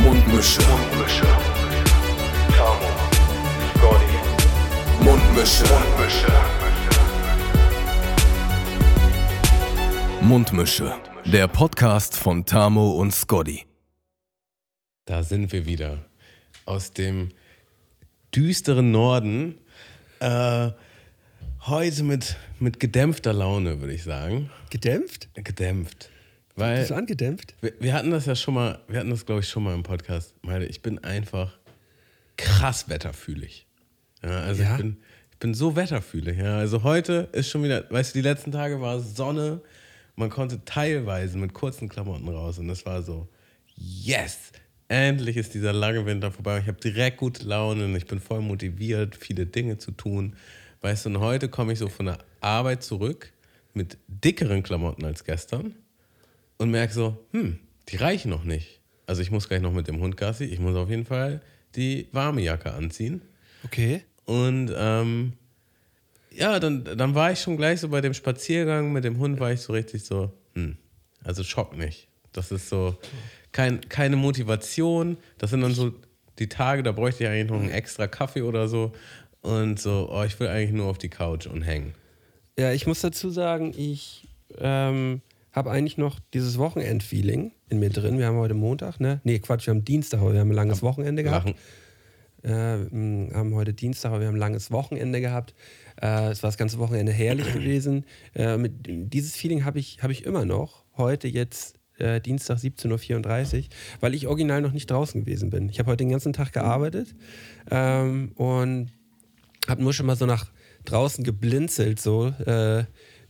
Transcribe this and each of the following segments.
Mundmische. Tammo, Scotty. Mundmische, der Podcast von Tammo und Scotty. Da sind wir wieder. Aus dem düsteren Norden. Heute mit gedämpfter Laune, würde ich sagen. Gedämpft? Gedämpft. Weil bist du angedämpft? Wir hatten das ja schon mal, glaube ich, schon mal im Podcast. Ich bin einfach krass wetterfühlig. Ja, also ja. Ich bin so wetterfühlig. Ja, also heute ist schon wieder, weißt du, die letzten Tage war Sonne. Man konnte teilweise mit kurzen Klamotten raus. Und das war so, yes, endlich ist dieser lange Winter vorbei. Ich habe direkt gute Laune und ich bin voll motiviert, viele Dinge zu tun. Weißt du, und heute komme ich so von der Arbeit zurück mit dickeren Klamotten als gestern und merke so, die reichen noch nicht. Also ich muss gleich noch mit dem Hund Gassi, ich muss auf jeden Fall die warme Jacke anziehen. Okay. Und dann war ich schon gleich so bei dem Spaziergang mit dem Hund, war ich so richtig so, also schock nicht. Das ist so keine Motivation. Das sind dann so die Tage, da bräuchte ich eigentlich noch einen extra Kaffee oder so. Und so, ich will eigentlich nur auf die Couch und hängen. Ja, ich muss dazu sagen, ich habe eigentlich noch dieses Wochenend-Feeling in mir drin. Wir haben heute Montag, ne? Nee, Quatsch, wir haben Dienstag, aber wir haben ein langes Wochenende gehabt. Es war das ganze Wochenende herrlich gewesen. Dieses Feeling hab ich immer noch. Heute jetzt Dienstag 17.34 Uhr, weil ich original noch nicht draußen gewesen bin. Ich habe heute den ganzen Tag gearbeitet und habe nur schon mal so nach draußen geblinzelt, so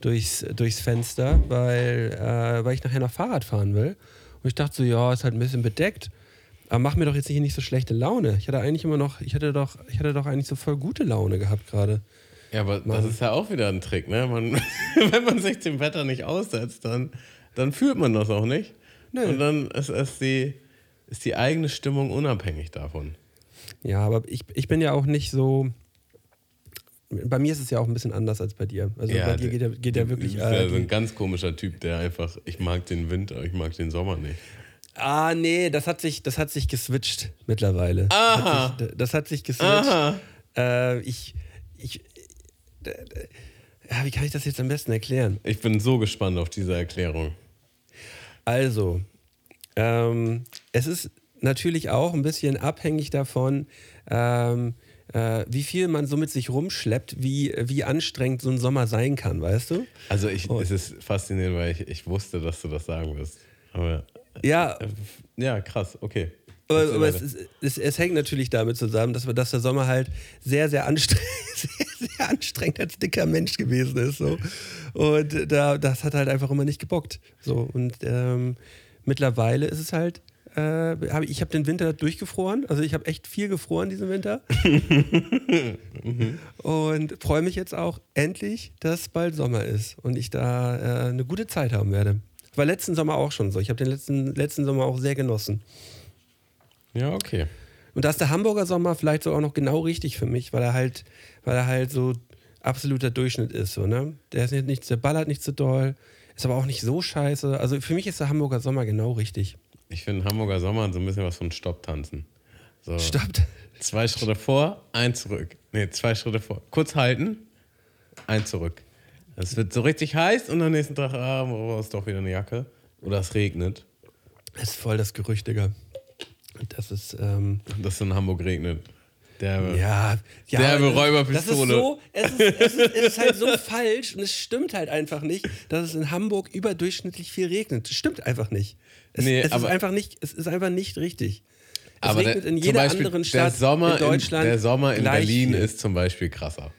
durchs Fenster, weil ich nachher noch Fahrrad fahren will. Und ich dachte so, ja, ist halt ein bisschen bedeckt. Aber mach mir doch jetzt nicht so schlechte Laune. Ich hatte doch eigentlich so voll gute Laune gehabt gerade. Ja, aber das ist ja auch wieder ein Trick, ne? Wenn man sich dem Wetter nicht aussetzt, dann fühlt man das auch nicht. Nee. Und dann ist die eigene Stimmung unabhängig davon. Ja, aber ich bin ja auch nicht so. Bei mir ist es ja auch ein bisschen anders als bei dir. Also ja, bei dir geht ja wirklich. Du bist ja so ein ganz komischer Typ, der einfach, ich mag den Winter, ich mag den Sommer nicht. Ah, nee, das hat sich geswitcht mittlerweile. Aha. Das hat sich geswitcht. Aha. Wie kann ich das jetzt am besten erklären? Ich bin so gespannt auf diese Erklärung. Also, es ist natürlich auch ein bisschen abhängig davon, wie viel man so mit sich rumschleppt, wie anstrengend so ein Sommer sein kann, weißt du? Also es ist faszinierend, weil ich wusste, dass du das sagen wirst. Aber ja, krass, okay. Aber es hängt natürlich damit zusammen, dass der Sommer halt sehr, sehr anstrengend als dicker Mensch gewesen ist. So. Und das hat halt einfach immer nicht gebockt. So. Und mittlerweile ist es halt. Ich habe den Winter durchgefroren, also ich habe echt viel gefroren diesen Winter und freue mich jetzt auch endlich, dass bald Sommer ist und ich da eine gute Zeit haben werde. War letzten Sommer auch schon so, ich habe den letzten Sommer auch sehr genossen. Ja, okay. Und da ist der Hamburger Sommer vielleicht so auch noch genau richtig für mich, weil er halt so absoluter Durchschnitt ist. So, ne? Der ballert nicht so doll, ist aber auch nicht so scheiße, also für mich ist der Hamburger Sommer genau richtig. Ich finde Hamburger Sommer so ein bisschen was von Stopptanzen. So. Stoppt. 2 Schritte vor, 1 zurück. Nee, 2 Schritte vor. Kurz halten, 1 zurück. Es wird so richtig heiß und am nächsten Tag ist doch wieder eine Jacke. Oder es regnet. Das ist voll das Gerücht, Digga. Das ist. Dass in Hamburg regnet. Derbe Räuberpistole. Es ist halt so falsch und es stimmt halt einfach nicht, dass es in Hamburg überdurchschnittlich viel regnet. Das stimmt einfach nicht. Es ist einfach nicht richtig. Es aber regnet in jeder anderen Stadt in Deutschland. Der Sommer in Berlin ist zum Beispiel krasser.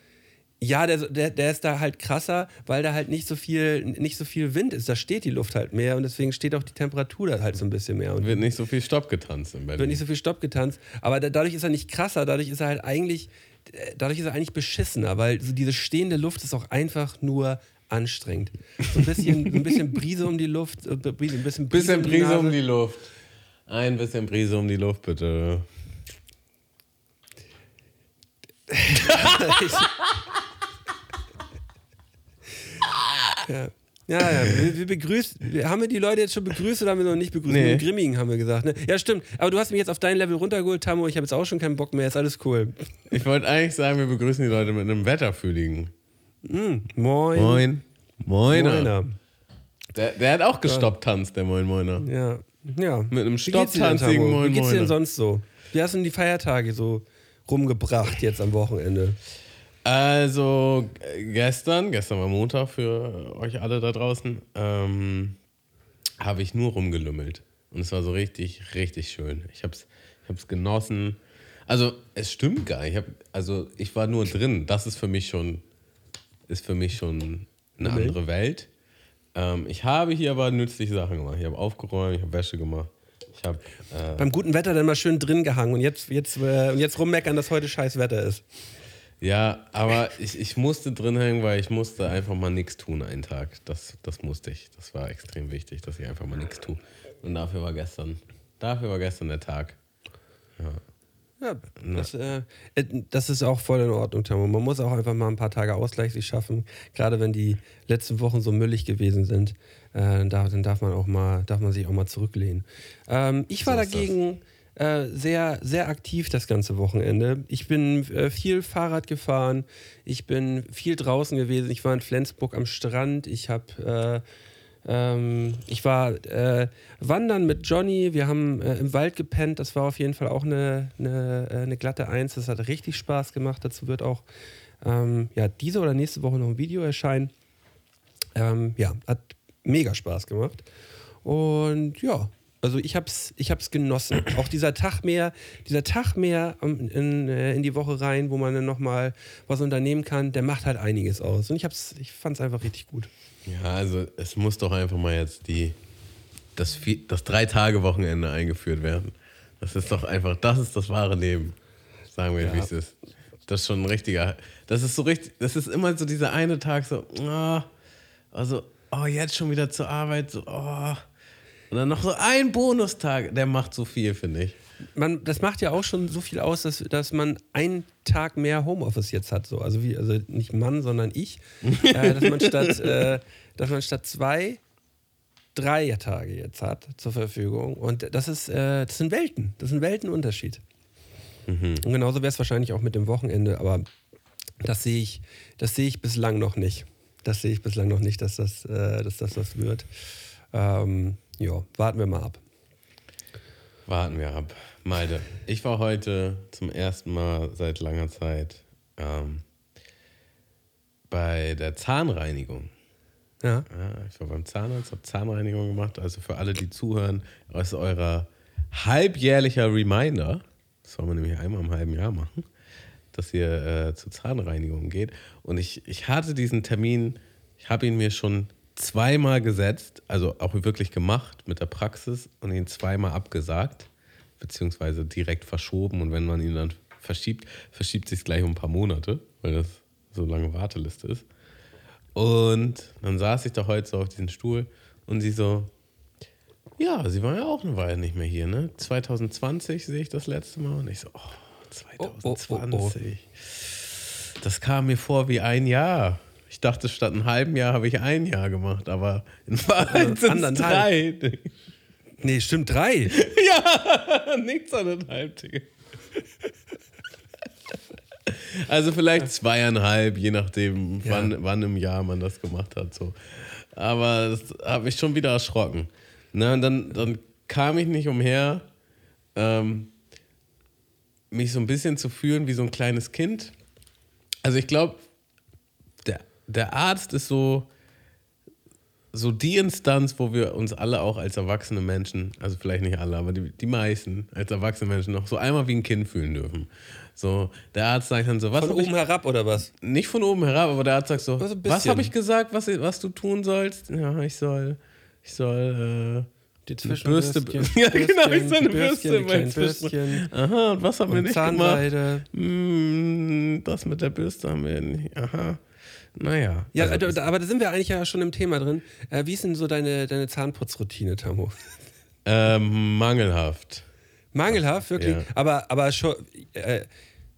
Ja, der ist da halt krasser, weil da halt nicht so viel Wind ist. Da steht die Luft halt mehr und deswegen steht auch die Temperatur da halt so ein bisschen mehr. Und wird nicht so viel Stopp getanzt in Berlin. Wird nicht so viel Stopp getanzt, aber dadurch ist er nicht krasser, dadurch ist er eigentlich beschissener, weil so diese stehende Luft ist auch einfach nur anstrengend. So ein bisschen Brise um die Luft. Ein bisschen Brise um die Luft, bitte. Ja. Ja, ja, wir begrüßen. Haben wir die Leute jetzt schon begrüßt oder haben wir noch nicht begrüßt? Nee. Grimmigen haben wir gesagt. Ne? Ja, stimmt. Aber du hast mich jetzt auf dein Level runtergeholt, Tammo. Ich habe jetzt auch schon keinen Bock mehr. Ist alles cool. Ich wollte eigentlich sagen, wir begrüßen die Leute mit einem wetterfühligen. Mhm. Moin. Moin. Moiner. Moiner. Der hat auch gestoppt tanzt, der Moin Moiner. Ja. Ja. Mit einem stopptanzigen Moin Moiner. Wie geht's dir denn sonst so? Wie hast du denn die Feiertage so rumgebracht jetzt am Wochenende? Also gestern war Montag für euch alle da draußen, habe ich nur rumgelümmelt. Und es war so richtig, richtig schön. Ich hab's genossen. Also es stimmt gar nicht. Ich war nur drin. Das ist für mich schon, eine andere Welt. Ich habe hier aber nützliche Sachen gemacht. Ich habe aufgeräumt, ich habe Wäsche gemacht. Beim guten Wetter dann mal schön drin gehangen und jetzt rummeckern, dass heute scheiß Wetter ist. Ja, aber ich musste drin hängen, weil ich musste einfach mal nichts tun einen Tag. Das musste ich. Das war extrem wichtig, dass ich einfach mal nichts tue. Und dafür war gestern der Tag. Ja, das ist auch voll in Ordnung, Tammo. Man muss auch einfach mal ein paar Tage Ausgleich sich schaffen. Gerade wenn die letzten Wochen so müllig gewesen sind, dann darf man sich auch mal zurücklehnen. Ich war dagegen sehr, sehr aktiv das ganze Wochenende. Ich bin viel Fahrrad gefahren, ich bin viel draußen gewesen, ich war in Flensburg am Strand, ich war wandern mit Johnny, wir haben im Wald gepennt, das war auf jeden Fall auch eine glatte Eins, das hat richtig Spaß gemacht, dazu wird auch diese oder nächste Woche noch ein Video erscheinen. Hat mega Spaß gemacht und ja, also ich hab's genossen. Auch dieser Tag mehr in die Woche rein, wo man dann nochmal was unternehmen kann, der macht halt einiges aus. Und ich fand's einfach richtig gut. Ja, also es muss doch einfach mal jetzt das 3-Tage-Wochenende eingeführt werden. Das ist doch einfach, das ist das wahre Leben. Sagen wir, wie es ist. Das ist schon ein richtiger, das ist so richtig, das ist immer so dieser eine Tag so, jetzt schon wieder zur Arbeit, Und dann noch so ein Bonustag, der macht so viel, finde ich. Das macht ja auch schon so viel aus, dass man einen Tag mehr Homeoffice jetzt hat. So. Also nicht Mann, sondern ich. dass man statt 2, 3 Tage jetzt hat zur Verfügung. Und das sind Welten. Das ist ein Weltenunterschied. Mhm. Und genauso wäre es wahrscheinlich auch mit dem Wochenende. Aber das sehe ich bislang noch nicht. Dass das was wird. Warten wir mal ab. Malte, ich war heute zum ersten Mal seit langer Zeit bei der Zahnreinigung. Ja. Ich war beim Zahnarzt, habe Zahnreinigung gemacht. Also für alle, die zuhören, ist euer halbjährlicher Reminder, das soll man nämlich einmal im halben Jahr machen, dass ihr zur Zahnreinigung geht. Und ich hatte diesen Termin, ich habe ihn mir schon zweimal gesetzt, also auch wirklich gemacht mit der Praxis und ihn zweimal abgesagt, beziehungsweise direkt verschoben. Und wenn man ihn dann verschiebt sich es gleich um ein paar Monate, weil das so eine lange Warteliste ist. Und dann saß ich da heute so auf diesem Stuhl und sie so, ja, sie waren ja auch eine Weile nicht mehr hier, ne? 2020 sehe ich das letzte Mal. Und ich so, 2020. Das kam mir vor wie ein Jahr. Ich dachte, statt einem halben Jahr habe ich ein Jahr gemacht, aber in Wahrheit sind es 3. Nee, stimmt, 3. Ja, nichts anderthalb, Digga. Also vielleicht 2,5, je nachdem, wann im Jahr man das gemacht hat. So. Aber das hat mich schon wieder erschrocken. Na, und dann kam ich nicht umher, mich so ein bisschen zu fühlen wie so ein kleines Kind. Also ich glaube, der Arzt ist so die Instanz, wo wir uns alle auch als erwachsene Menschen, also vielleicht nicht alle, aber die meisten als erwachsene Menschen noch so einmal wie ein Kind fühlen dürfen. So, der Arzt sagt dann so, was. Von oben herab oder was? Nicht von oben herab, aber der Arzt sagt so, was habe ich gesagt, was du tun sollst? Ja, ich soll die Zwischenbürste. Ja, genau, ich soll eine Bürste. Aha, und was haben wir nicht gemacht? Das mit der Bürste haben wir nicht. Aha. Naja. Ja, also, aber da sind wir eigentlich ja schon im Thema drin. Wie ist denn so deine Zahnputzroutine, Tammo? Mangelhaft. Mangelhaft, wirklich? Ja. Aber schon.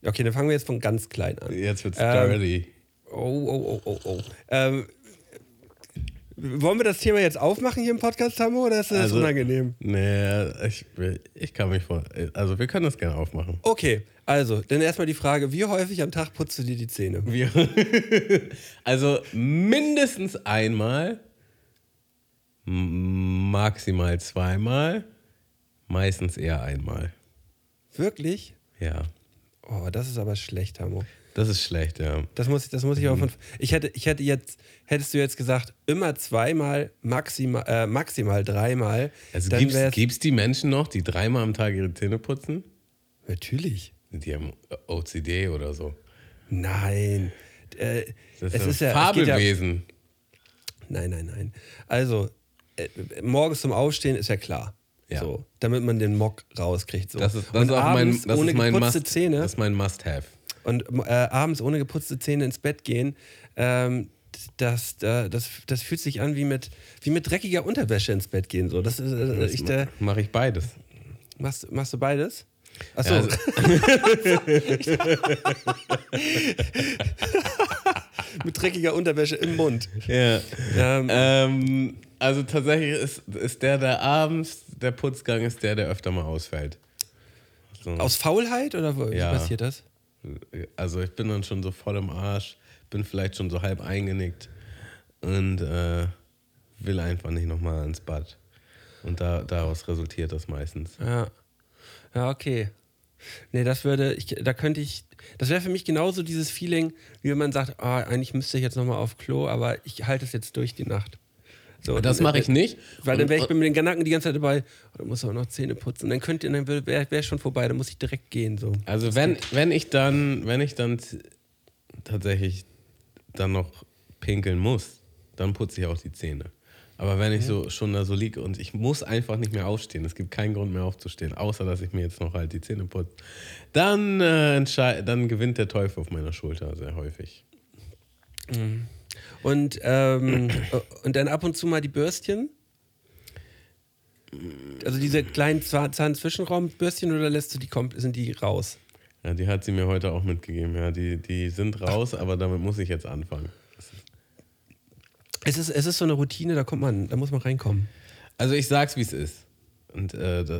Okay, dann fangen wir jetzt von ganz klein an. Jetzt wird's dirty. Wollen wir das Thema jetzt aufmachen hier im Podcast, Tammo, oder ist das unangenehm? Nee, ich kann mich vor. Also wir können das gerne aufmachen. Okay, also, dann erstmal die Frage, wie häufig am Tag putzt du dir die Zähne? Also mindestens einmal, maximal zweimal, meistens eher einmal. Wirklich? Ja. Oh, das ist aber schlecht, Tammo. Das ist schlecht, ja. Das muss ich auch von. Hättest du jetzt gesagt, immer zweimal, maximal dreimal. Also gibt's die Menschen noch, die dreimal am Tag ihre Zähne putzen? Natürlich. Die haben OCD oder so. Nein. Das ist ja Fabelwesen. Nein. Also, morgens zum Aufstehen ist ja klar. Ja. So, damit man den Mock rauskriegt. So. Das ist mein Must-Have. Und abends ohne geputzte Zähne ins Bett gehen, das fühlt sich an wie mit dreckiger Unterwäsche ins Bett gehen. So. Mache ich beides. Machst du beides? Achso. Ja, also. Mit dreckiger Unterwäsche im Mund. Ja. Also tatsächlich ist der abends, der Putzgang ist der öfter mal ausfällt. So. Aus Faulheit oder wie passiert das? Also ich bin dann schon so voll im Arsch, bin vielleicht schon so halb eingenickt und will einfach nicht nochmal ins Bad. Und daraus resultiert das meistens. Ja, okay. Nee, das wäre für mich genauso dieses Feeling, wie wenn man sagt, eigentlich müsste ich jetzt nochmal auf Klo, aber ich halte es jetzt durch die Nacht. So, das mache ich nicht. Weil dann wäre ich mit den Gedanken die ganze Zeit dabei, dann muss man auch noch Zähne putzen. Dann wäre schon vorbei, dann muss ich direkt gehen. So. Also wenn ich dann tatsächlich dann noch pinkeln muss, dann putze ich auch die Zähne. Aber wenn ich schon da liege und ich muss einfach nicht mehr aufstehen, es gibt keinen Grund mehr aufzustehen, außer dass ich mir jetzt noch halt die Zähne putze, dann gewinnt der Teufel auf meiner Schulter sehr häufig. Mhm. Und dann ab und zu mal die Bürstchen? Also diese kleinen Zahnzwischenraumbürstchen oder sind die raus? Ja, die hat sie mir heute auch mitgegeben. Ja, die sind raus, aber damit muss ich jetzt anfangen. Es ist so eine Routine, da muss man reinkommen. Also ich sag's, wie es ist. Und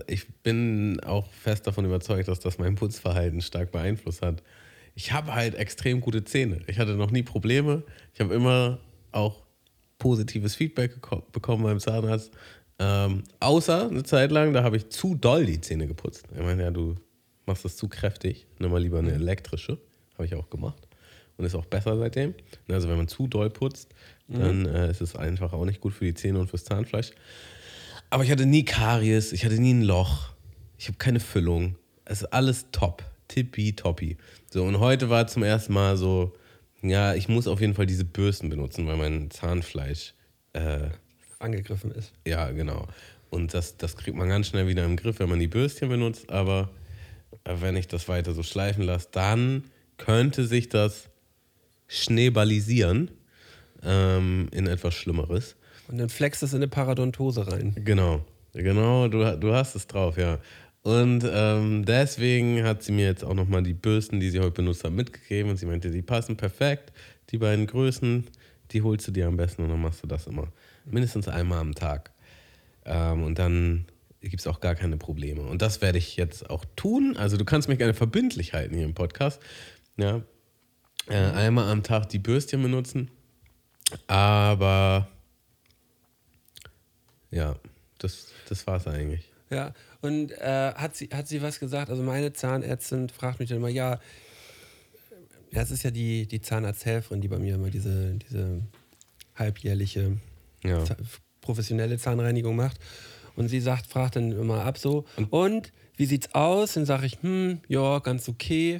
ich bin auch fest davon überzeugt, dass das mein Putzverhalten stark beeinflusst hat. Ich habe halt extrem gute Zähne. Ich hatte noch nie Probleme. Ich habe immer auch positives Feedback bekommen beim Zahnarzt. Außer eine Zeit lang, da habe ich zu doll die Zähne geputzt. Ich meine, ja, du machst das zu kräftig. Nimm mal lieber eine elektrische. Habe ich auch gemacht. Und ist auch besser seitdem. Also wenn man zu doll putzt, dann ist es einfach auch nicht gut für die Zähne und fürs Zahnfleisch. Aber ich hatte nie Karies. Ich hatte nie ein Loch. Ich habe keine Füllung. Es ist alles top. Tippitoppi. So, und heute war zum ersten Mal so, ja, ich muss auf jeden Fall diese Bürsten benutzen, weil mein Zahnfleisch angegriffen ist. Ja, genau. Und das kriegt man ganz schnell wieder im Griff, wenn man die Bürstchen benutzt. Aber wenn ich das weiter so schleifen lasse, dann könnte sich das schneebalisieren in etwas Schlimmeres. Und dann flext es in eine Parodontose rein. Genau, du hast es drauf, ja. Und deswegen hat sie mir jetzt auch nochmal die Bürsten, die sie heute benutzt hat, mitgegeben. Und sie meinte, die passen perfekt. Die beiden Größen, die holst du dir am besten und dann machst du das immer. Mindestens einmal am Tag. Und dann gibt es auch gar keine Probleme. Und das werde ich jetzt auch tun. Also du kannst mich gerne verbindlich halten hier im Podcast. Ja, einmal am Tag die Bürstchen benutzen. Aber ja, das war's eigentlich. Ja, und hat sie was gesagt? Also meine Zahnärztin fragt mich dann immer, ja, das ist ja die Zahnarzthelferin, die bei mir immer diese halbjährliche professionelle Zahnreinigung macht. Und sie fragt dann immer ab so, und wie sieht's aus? Dann sage ich, ja, ganz okay,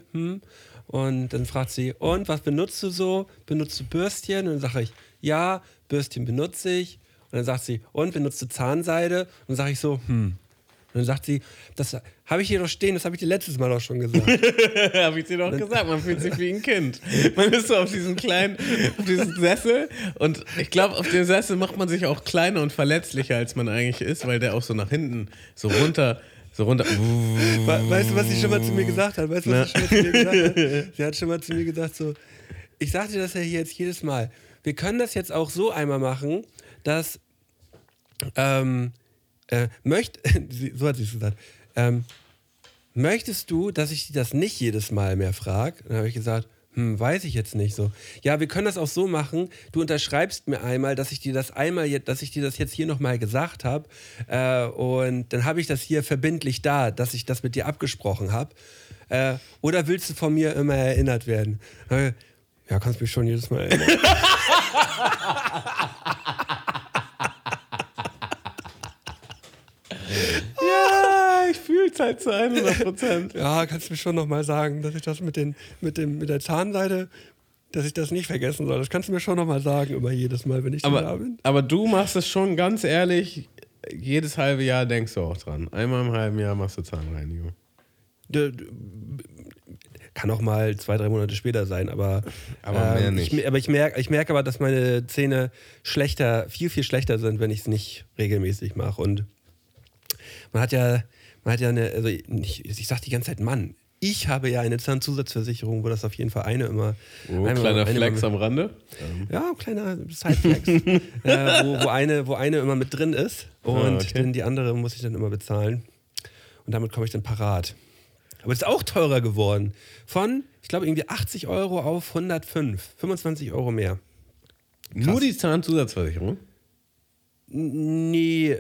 Und dann fragt sie, und was benutzt du so? Benutzt du Bürstchen? Und dann sage ich, ja, Bürstchen benutze ich. Und dann sagt sie, und benutzt du Zahnseide? Und dann sage ich so, Und dann sagt sie, das habe ich hier doch stehen, das habe ich dir letztes Mal auch schon gesagt. Habe ich dir doch gesagt, man fühlt sich wie ein Kind. Man ist so auf diesem kleinen, auf diesem Sessel und ich glaube, auf dem Sessel macht man sich auch kleiner und verletzlicher, als man eigentlich ist, weil der auch so nach hinten, so runter. Weißt du, was sie schon mal zu mir gesagt hat? Sie hat schon mal zu mir gesagt so, ich sag dir das ja hier jetzt jedes Mal, wir können das jetzt auch so einmal machen, dass so hat sie es gesagt, möchtest du, dass ich das nicht jedes Mal mehr frage? Dann habe ich gesagt, weiß ich jetzt nicht so. Ja, wir können das auch so machen, du unterschreibst mir einmal, dass ich dir das jetzt hier nochmal gesagt habe und dann habe ich das hier verbindlich da, dass ich das mit dir abgesprochen habe. Oder willst du von mir immer erinnert werden? Ja, kannst mich schon jedes Mal erinnern. Ich fühle es halt zu 100%. Ja, kannst du mir schon nochmal sagen, dass ich das mit der Zahnseide, dass ich das nicht vergessen soll. Das kannst du mir schon nochmal sagen, immer jedes Mal, wenn ich da bin. Aber du machst es schon ganz ehrlich, jedes halbe Jahr denkst du auch dran. Einmal im halben Jahr machst du Zahnreinigung. Kann auch mal 2-3 Monate später sein, aber mehr nicht. Ich merke aber, dass meine Zähne viel schlechter sind, wenn ich es nicht regelmäßig mache. Und man hat ja eine, also ich sag die ganze Zeit, Mann, ich habe ja eine Zahnzusatzversicherung, wo das auf jeden Fall kleiner Flex am Rande. Ja, kleiner Sideflex. wo eine immer mit drin ist und dann die andere muss ich dann immer bezahlen. Und damit komme ich dann parat. Aber es ist auch teurer geworden. Von, ich glaube, irgendwie 80 € auf 105. 25 € mehr. Krass. Nur die Zahnzusatzversicherung? Nee,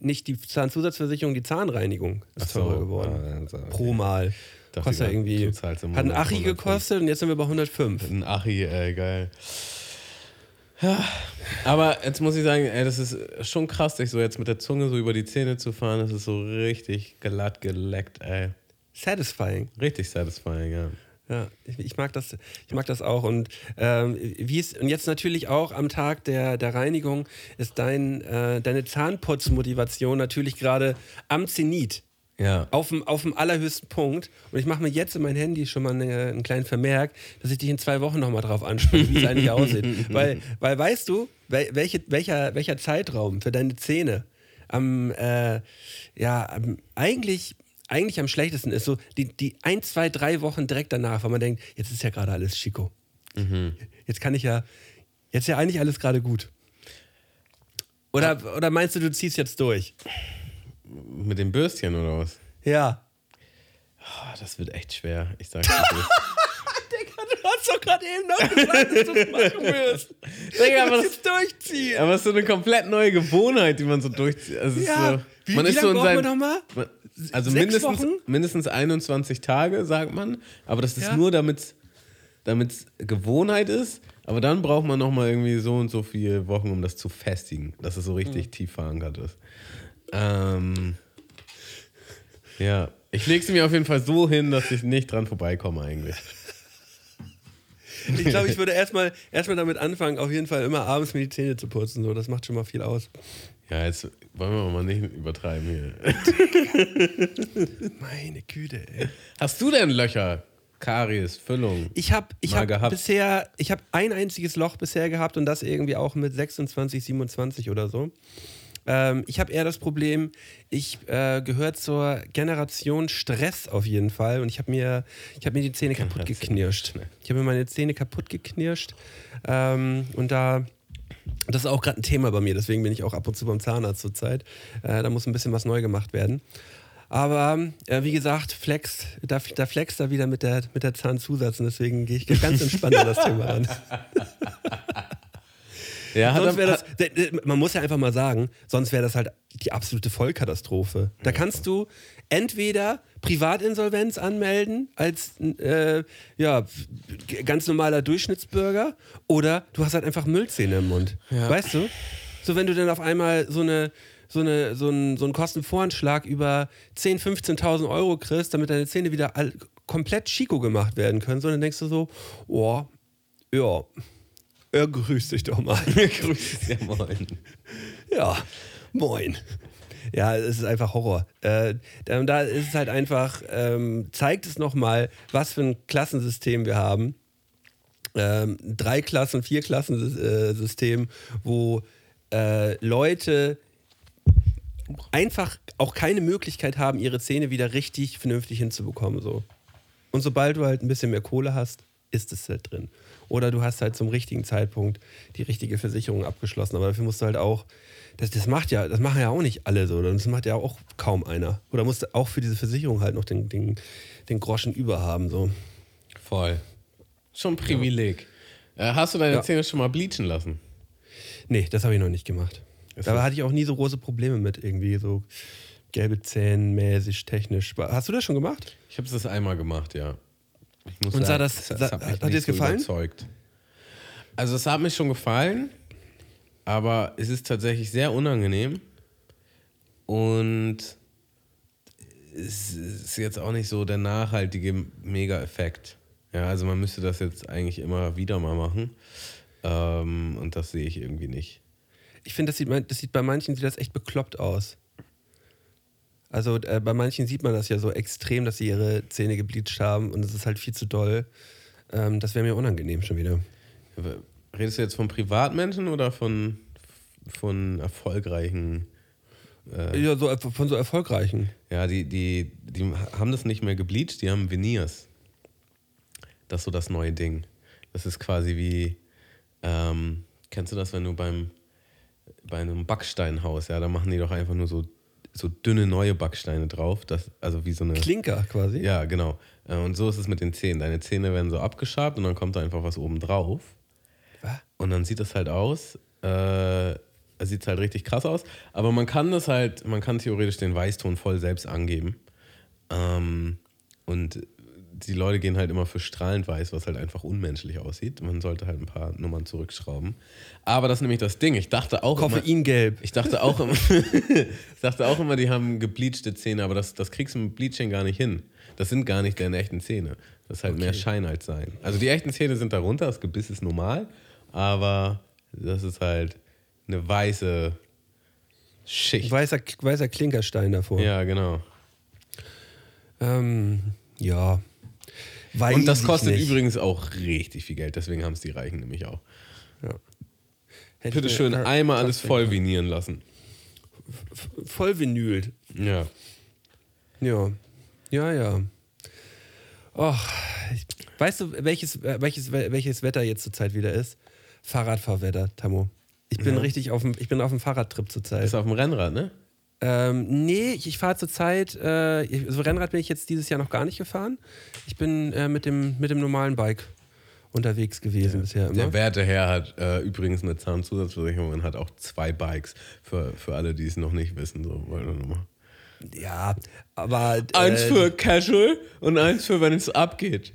nicht die Zahnzusatzversicherung, die Zahnreinigung ist teurer geworden. Ah, okay. Pro Mal. Kostet ja irgendwie. Hat ein Achi gekostet und jetzt sind wir bei 105. Ein Achi, geil. Ja. Aber jetzt muss ich sagen, das ist schon krass, dich so jetzt mit der Zunge so über die Zähne zu fahren. Das ist so richtig glatt geleckt, ey. Satisfying. Richtig satisfying, ja. Ja, ich mag das auch. Und und jetzt natürlich auch am Tag der Reinigung ist deine Zahnputzmotivation natürlich gerade am Zenit. Ja. Auf dem allerhöchsten Punkt. Und ich mache mir jetzt in mein Handy schon mal einen kleinen Vermerk, dass ich dich in 2 Wochen nochmal drauf anspreche, wie es eigentlich aussieht. Weil weißt du, welcher Zeitraum für deine Zähne eigentlich am schlechtesten ist so die 1, 2, 3 Wochen direkt danach, weil man denkt, jetzt ist ja gerade alles Chico. Mhm. Jetzt ist ja eigentlich alles gerade gut. Oder meinst du, du ziehst jetzt durch? Mit dem Bürstchen oder was? Ja. Oh, das wird echt schwer. Ich sag's dir. Du hast doch gerade eben noch gesagt, dass du es machen wirst. Digga, aber das durchziehen. Aber es ist so eine komplett neue Gewohnheit, die man so durchzieht. Also ja, wie lange brauchen wir nochmal? Also 6 Wochen? mindestens 21 Tage, sagt man. Aber das ist nur, damit es Gewohnheit ist. Aber dann braucht man nochmal irgendwie so und so viele Wochen, um das zu festigen. Dass es so richtig tief verankert ist. Ja, ich lege es mir auf jeden Fall so hin, dass ich nicht dran vorbeikomme eigentlich. Ich glaube, ich würde erstmal damit anfangen, auf jeden Fall immer abends mir die Zähne zu putzen. So. Das macht schon mal viel aus. Ja, jetzt wollen wir mal nicht übertreiben hier. Meine Güte, ey. Hast du denn Löcher? Karies, Füllung? Ich habe ein einziges Loch bisher gehabt und das irgendwie auch mit 26, 27 oder so. Ich habe eher das Problem, ich gehöre zur Generation Stress auf jeden Fall und ich habe mir die Zähne kaputt geknirscht. Ich habe mir meine Zähne kaputt geknirscht und das ist auch gerade ein Thema bei mir, deswegen bin ich auch ab und zu beim Zahnarzt zurzeit. Da muss ein bisschen was neu gemacht werden. Aber wie gesagt, da flext er wieder mit der Zahnzusatz und deswegen gehe ich ganz entspannt an das Thema an. Ja, man muss ja einfach mal sagen, sonst wäre das halt die absolute Vollkatastrophe. Da kannst du entweder Privatinsolvenz anmelden als ganz normaler Durchschnittsbürger oder du hast halt einfach Müllzähne im Mund. Ja. Weißt du? So, wenn du dann auf einmal so einen Kostenvoranschlag über 10.000, 15.000 € kriegst, damit deine Zähne wieder komplett Chico gemacht werden können, so, dann denkst du so, oh, ja. Ja, grüß dich doch mal. Ja, moin. Ja, moin. Ja, es ist einfach Horror. Da ist es halt einfach, zeigt es nochmal, was für ein Klassensystem wir haben. 3 Klassen, 4-Klassen-System, wo Leute einfach auch keine Möglichkeit haben, ihre Zähne wieder richtig vernünftig hinzubekommen. So. Und sobald du halt ein bisschen mehr Kohle hast, ist es halt drin. Oder du hast halt zum richtigen Zeitpunkt die richtige Versicherung abgeschlossen. Aber dafür musst du halt auch, das machen ja auch nicht alle so. Das macht ja auch kaum einer. Oder musst du auch für diese Versicherung halt noch den Groschen überhaben. So. Voll. Schon ein Privileg. Ja. Hast du deine Zähne schon mal bleachen lassen? Nee, das habe ich noch nicht gemacht. Da hatte ich auch nie so große Probleme mit irgendwie so gelbe Zähne mäßig, technisch. Hast du das schon gemacht? Ich habe es einmal gemacht, ja. Ich muss und sagen, hat dir das gefallen? Überzeugt. Also es hat mich schon gefallen, aber es ist tatsächlich sehr unangenehm und es ist jetzt auch nicht so der nachhaltige Mega-Effekt. Ja, also man müsste das jetzt eigentlich immer wieder mal machen und das sehe ich irgendwie nicht. Ich finde, das sieht bei manchen sieht das echt bekloppt aus. Also bei manchen sieht man das ja so extrem, dass sie ihre Zähne gebleached haben und es ist halt viel zu doll. Das wäre mir unangenehm schon wieder. Redest du jetzt von Privatmenschen oder von erfolgreichen? Ja, von so erfolgreichen. Ja, die haben das nicht mehr gebleached, die haben Veneers. Das ist so das neue Ding. Das ist quasi wie, kennst du das, wenn du bei einem Backsteinhaus, ja, da machen die doch einfach nur so dünne neue Backsteine drauf, das, also wie so eine... Klinker quasi? Ja, genau. Und so ist es mit den Zähnen. Deine Zähne werden so abgeschabt und dann kommt da einfach was oben drauf. Was? Und dann sieht das halt aus, sieht halt richtig krass aus, aber man kann theoretisch den Weißton voll selbst angeben. Und die Leute gehen halt immer für strahlend weiß, was halt einfach unmenschlich aussieht. Man sollte halt ein paar Nummern zurückschrauben. Aber das ist nämlich das Ding. Ich dachte auch immer, die haben gebleachte Zähne, aber das kriegst du mit Bleaching gar nicht hin. Das sind gar nicht deine echten Zähne. Das ist halt mehr Schein als Sein. Also die echten Zähne sind darunter, das Gebiss ist normal, aber das ist halt eine weiße Schicht. Weißer Klinkerstein davor. Ja, genau. Ja. Weiß und das kostet übrigens auch richtig viel Geld, deswegen haben es die Reichen nämlich auch. Ja. Bitte schön, einmal alles voll vinieren lassen. Voll vinült. Ja. Ja. Och, weißt du, welches Wetter jetzt zurzeit wieder ist? Fahrradfahrwetter, Tammo. Ich bin richtig auf dem Fahrradtrip zurzeit. Bist du auf dem Rennrad, ne? Nee, ich fahre zurzeit, Rennrad bin ich jetzt dieses Jahr noch gar nicht gefahren. Ich bin mit dem normalen Bike unterwegs gewesen bisher immer. Der werte Herr hat übrigens eine Zahnzusatzversicherung und hat auch 2 Bikes, für alle, die es noch nicht wissen. So, wollen wir nochmal. Ja, aber... eins für Casual und eins für, wenn es abgeht.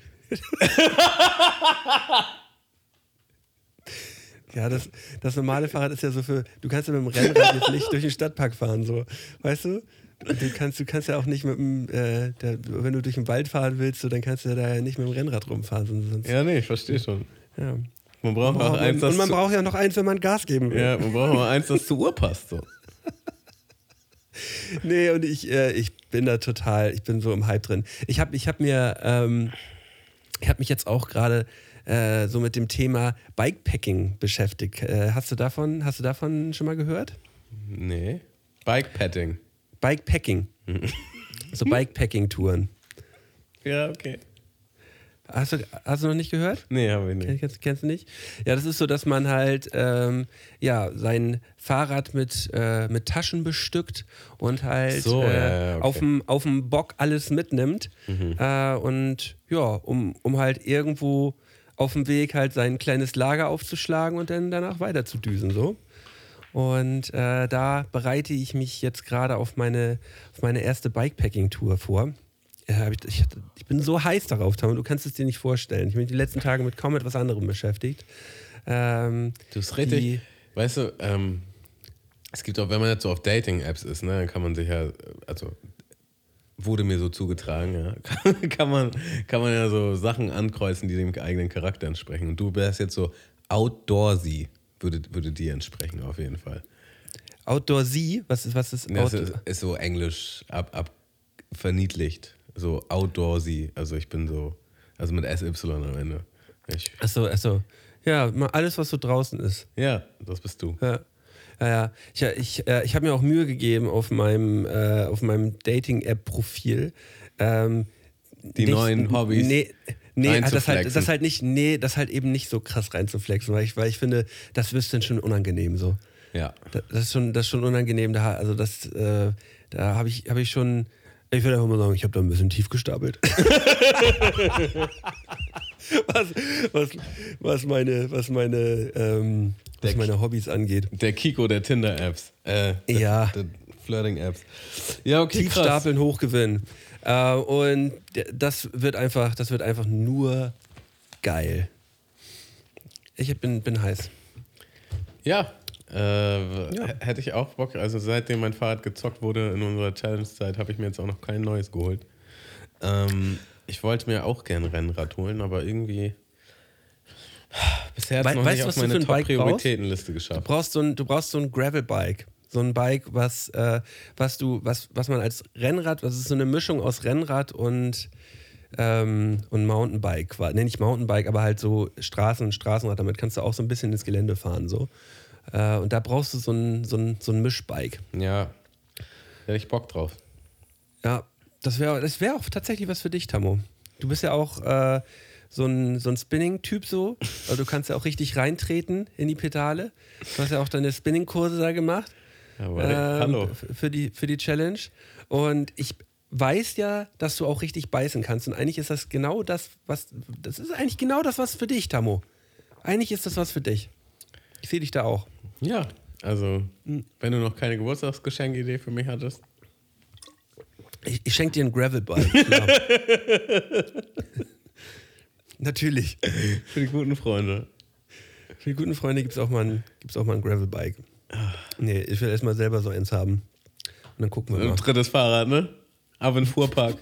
Ja, das normale Fahrrad ist ja so für, du kannst ja mit dem Rennrad jetzt nicht durch den Stadtpark fahren, so, weißt du? Du kannst ja auch nicht mit dem, wenn du durch den Wald fahren willst, so, dann kannst du ja da ja nicht mit dem Rennrad rumfahren. Sonst, ja, nee, ich verstehe schon. Ja. Man braucht ja noch eins, wenn man Gas geben will. Ja, man braucht noch eins, das zur Uhr passt, so. Nee, und ich bin da total, ich bin so im Hype drin. Ich habe mich jetzt auch gerade so mit dem Thema Bikepacking beschäftigt. Hast du davon schon mal gehört? Nee. Bikepacking. So Bikepacking-Touren. Ja, okay. Hast du noch nicht gehört? Nee, habe ich nicht. Kennst du nicht? Ja, das ist so, dass man halt sein Fahrrad mit Taschen bestückt und halt so, okay. auf dem Bock alles mitnimmt. Mhm. Und ja, um halt irgendwo auf dem Weg halt sein kleines Lager aufzuschlagen und dann danach weiter zu düsen, so. Und da bereite ich mich jetzt gerade auf meine erste Bikepacking-Tour vor. Ich bin so heiß darauf, Tom, du kannst es dir nicht vorstellen. Ich bin die letzten Tage mit kaum etwas anderem beschäftigt. Du bist richtig, weißt du, es gibt auch, wenn man jetzt so auf Dating-Apps ist, ne, dann kann man sich ja, also wurde mir so zugetragen, ja, kann man ja so Sachen ankreuzen, die dem eigenen Charakter entsprechen. Und du wärst jetzt so outdoorsy, würde dir entsprechen auf jeden Fall. Outdoorsy? Was ist outdoor? Das ist so Englisch verniedlicht. So outdoorsy, also ich bin so, also mit SY am Ende. Ach so. Ja, mal alles, was so draußen ist. Ja, das bist du. Ja. Ich habe mir auch Mühe gegeben auf meinem Dating-App-Profil. Die neuen Hobbys. Nee, Nee, das halt nicht, nee, das halt eben nicht so krass reinzuflexen, weil ich finde, das wird dann schon unangenehm so. Ja. Das ist schon unangenehm, da, also das, da habe ich schon, ich würde einfach mal sagen, ich habe da ein bisschen tief gestapelt. was meine Hobbys angeht. Der Kiko der Tinder-Apps. Ja. Der Flirting-Apps. Ja, okay, tief krass. Stapeln, hochgewinnen. Und das wird einfach nur geil. Ich bin heiß. Ja. Ja. Hätte ich auch Bock, also seitdem mein Fahrrad gezockt wurde in unserer Challenge-Zeit, habe ich mir jetzt auch noch kein neues geholt. Ich wollte mir auch gerne ein Rennrad holen, aber irgendwie bisher hat es noch nicht auf meine Top-Prioritätenliste geschafft. Du brauchst so ein Gravel-Bike. So ein Bike, was man als Rennrad, was ist so eine Mischung aus Rennrad und Mountainbike. Nee, nicht Mountainbike, aber halt so Straßenrad. Damit kannst du auch so ein bisschen ins Gelände fahren, so. Und da brauchst du so ein Mischbike. Ja, da hätte ich Bock drauf. Ja, das wär auch tatsächlich was für dich, Tammo. Du bist ja auch so ein Spinning-Typ so. Also du kannst ja auch richtig reintreten in die Pedale. Du hast ja auch deine Spinning-Kurse da gemacht. Ja, hallo. Für die Challenge. Und ich weiß ja, dass du auch richtig beißen kannst. Und eigentlich ist das genau das, was für dich, Tammo. Eigentlich ist das was für dich. Ich sehe dich da auch. Ja, also wenn du noch keine Geburtstagsgeschenkidee für mich hattest. Ich schenke dir ein Gravelbike. Natürlich. Für die guten Freunde. Für die guten Freunde gibt es auch mal ein Gravelbike. Nee, ich will erstmal selber so eins haben. Und dann gucken wir mal. Ein drittes Fahrrad, ne? Aber ein Fuhrpark.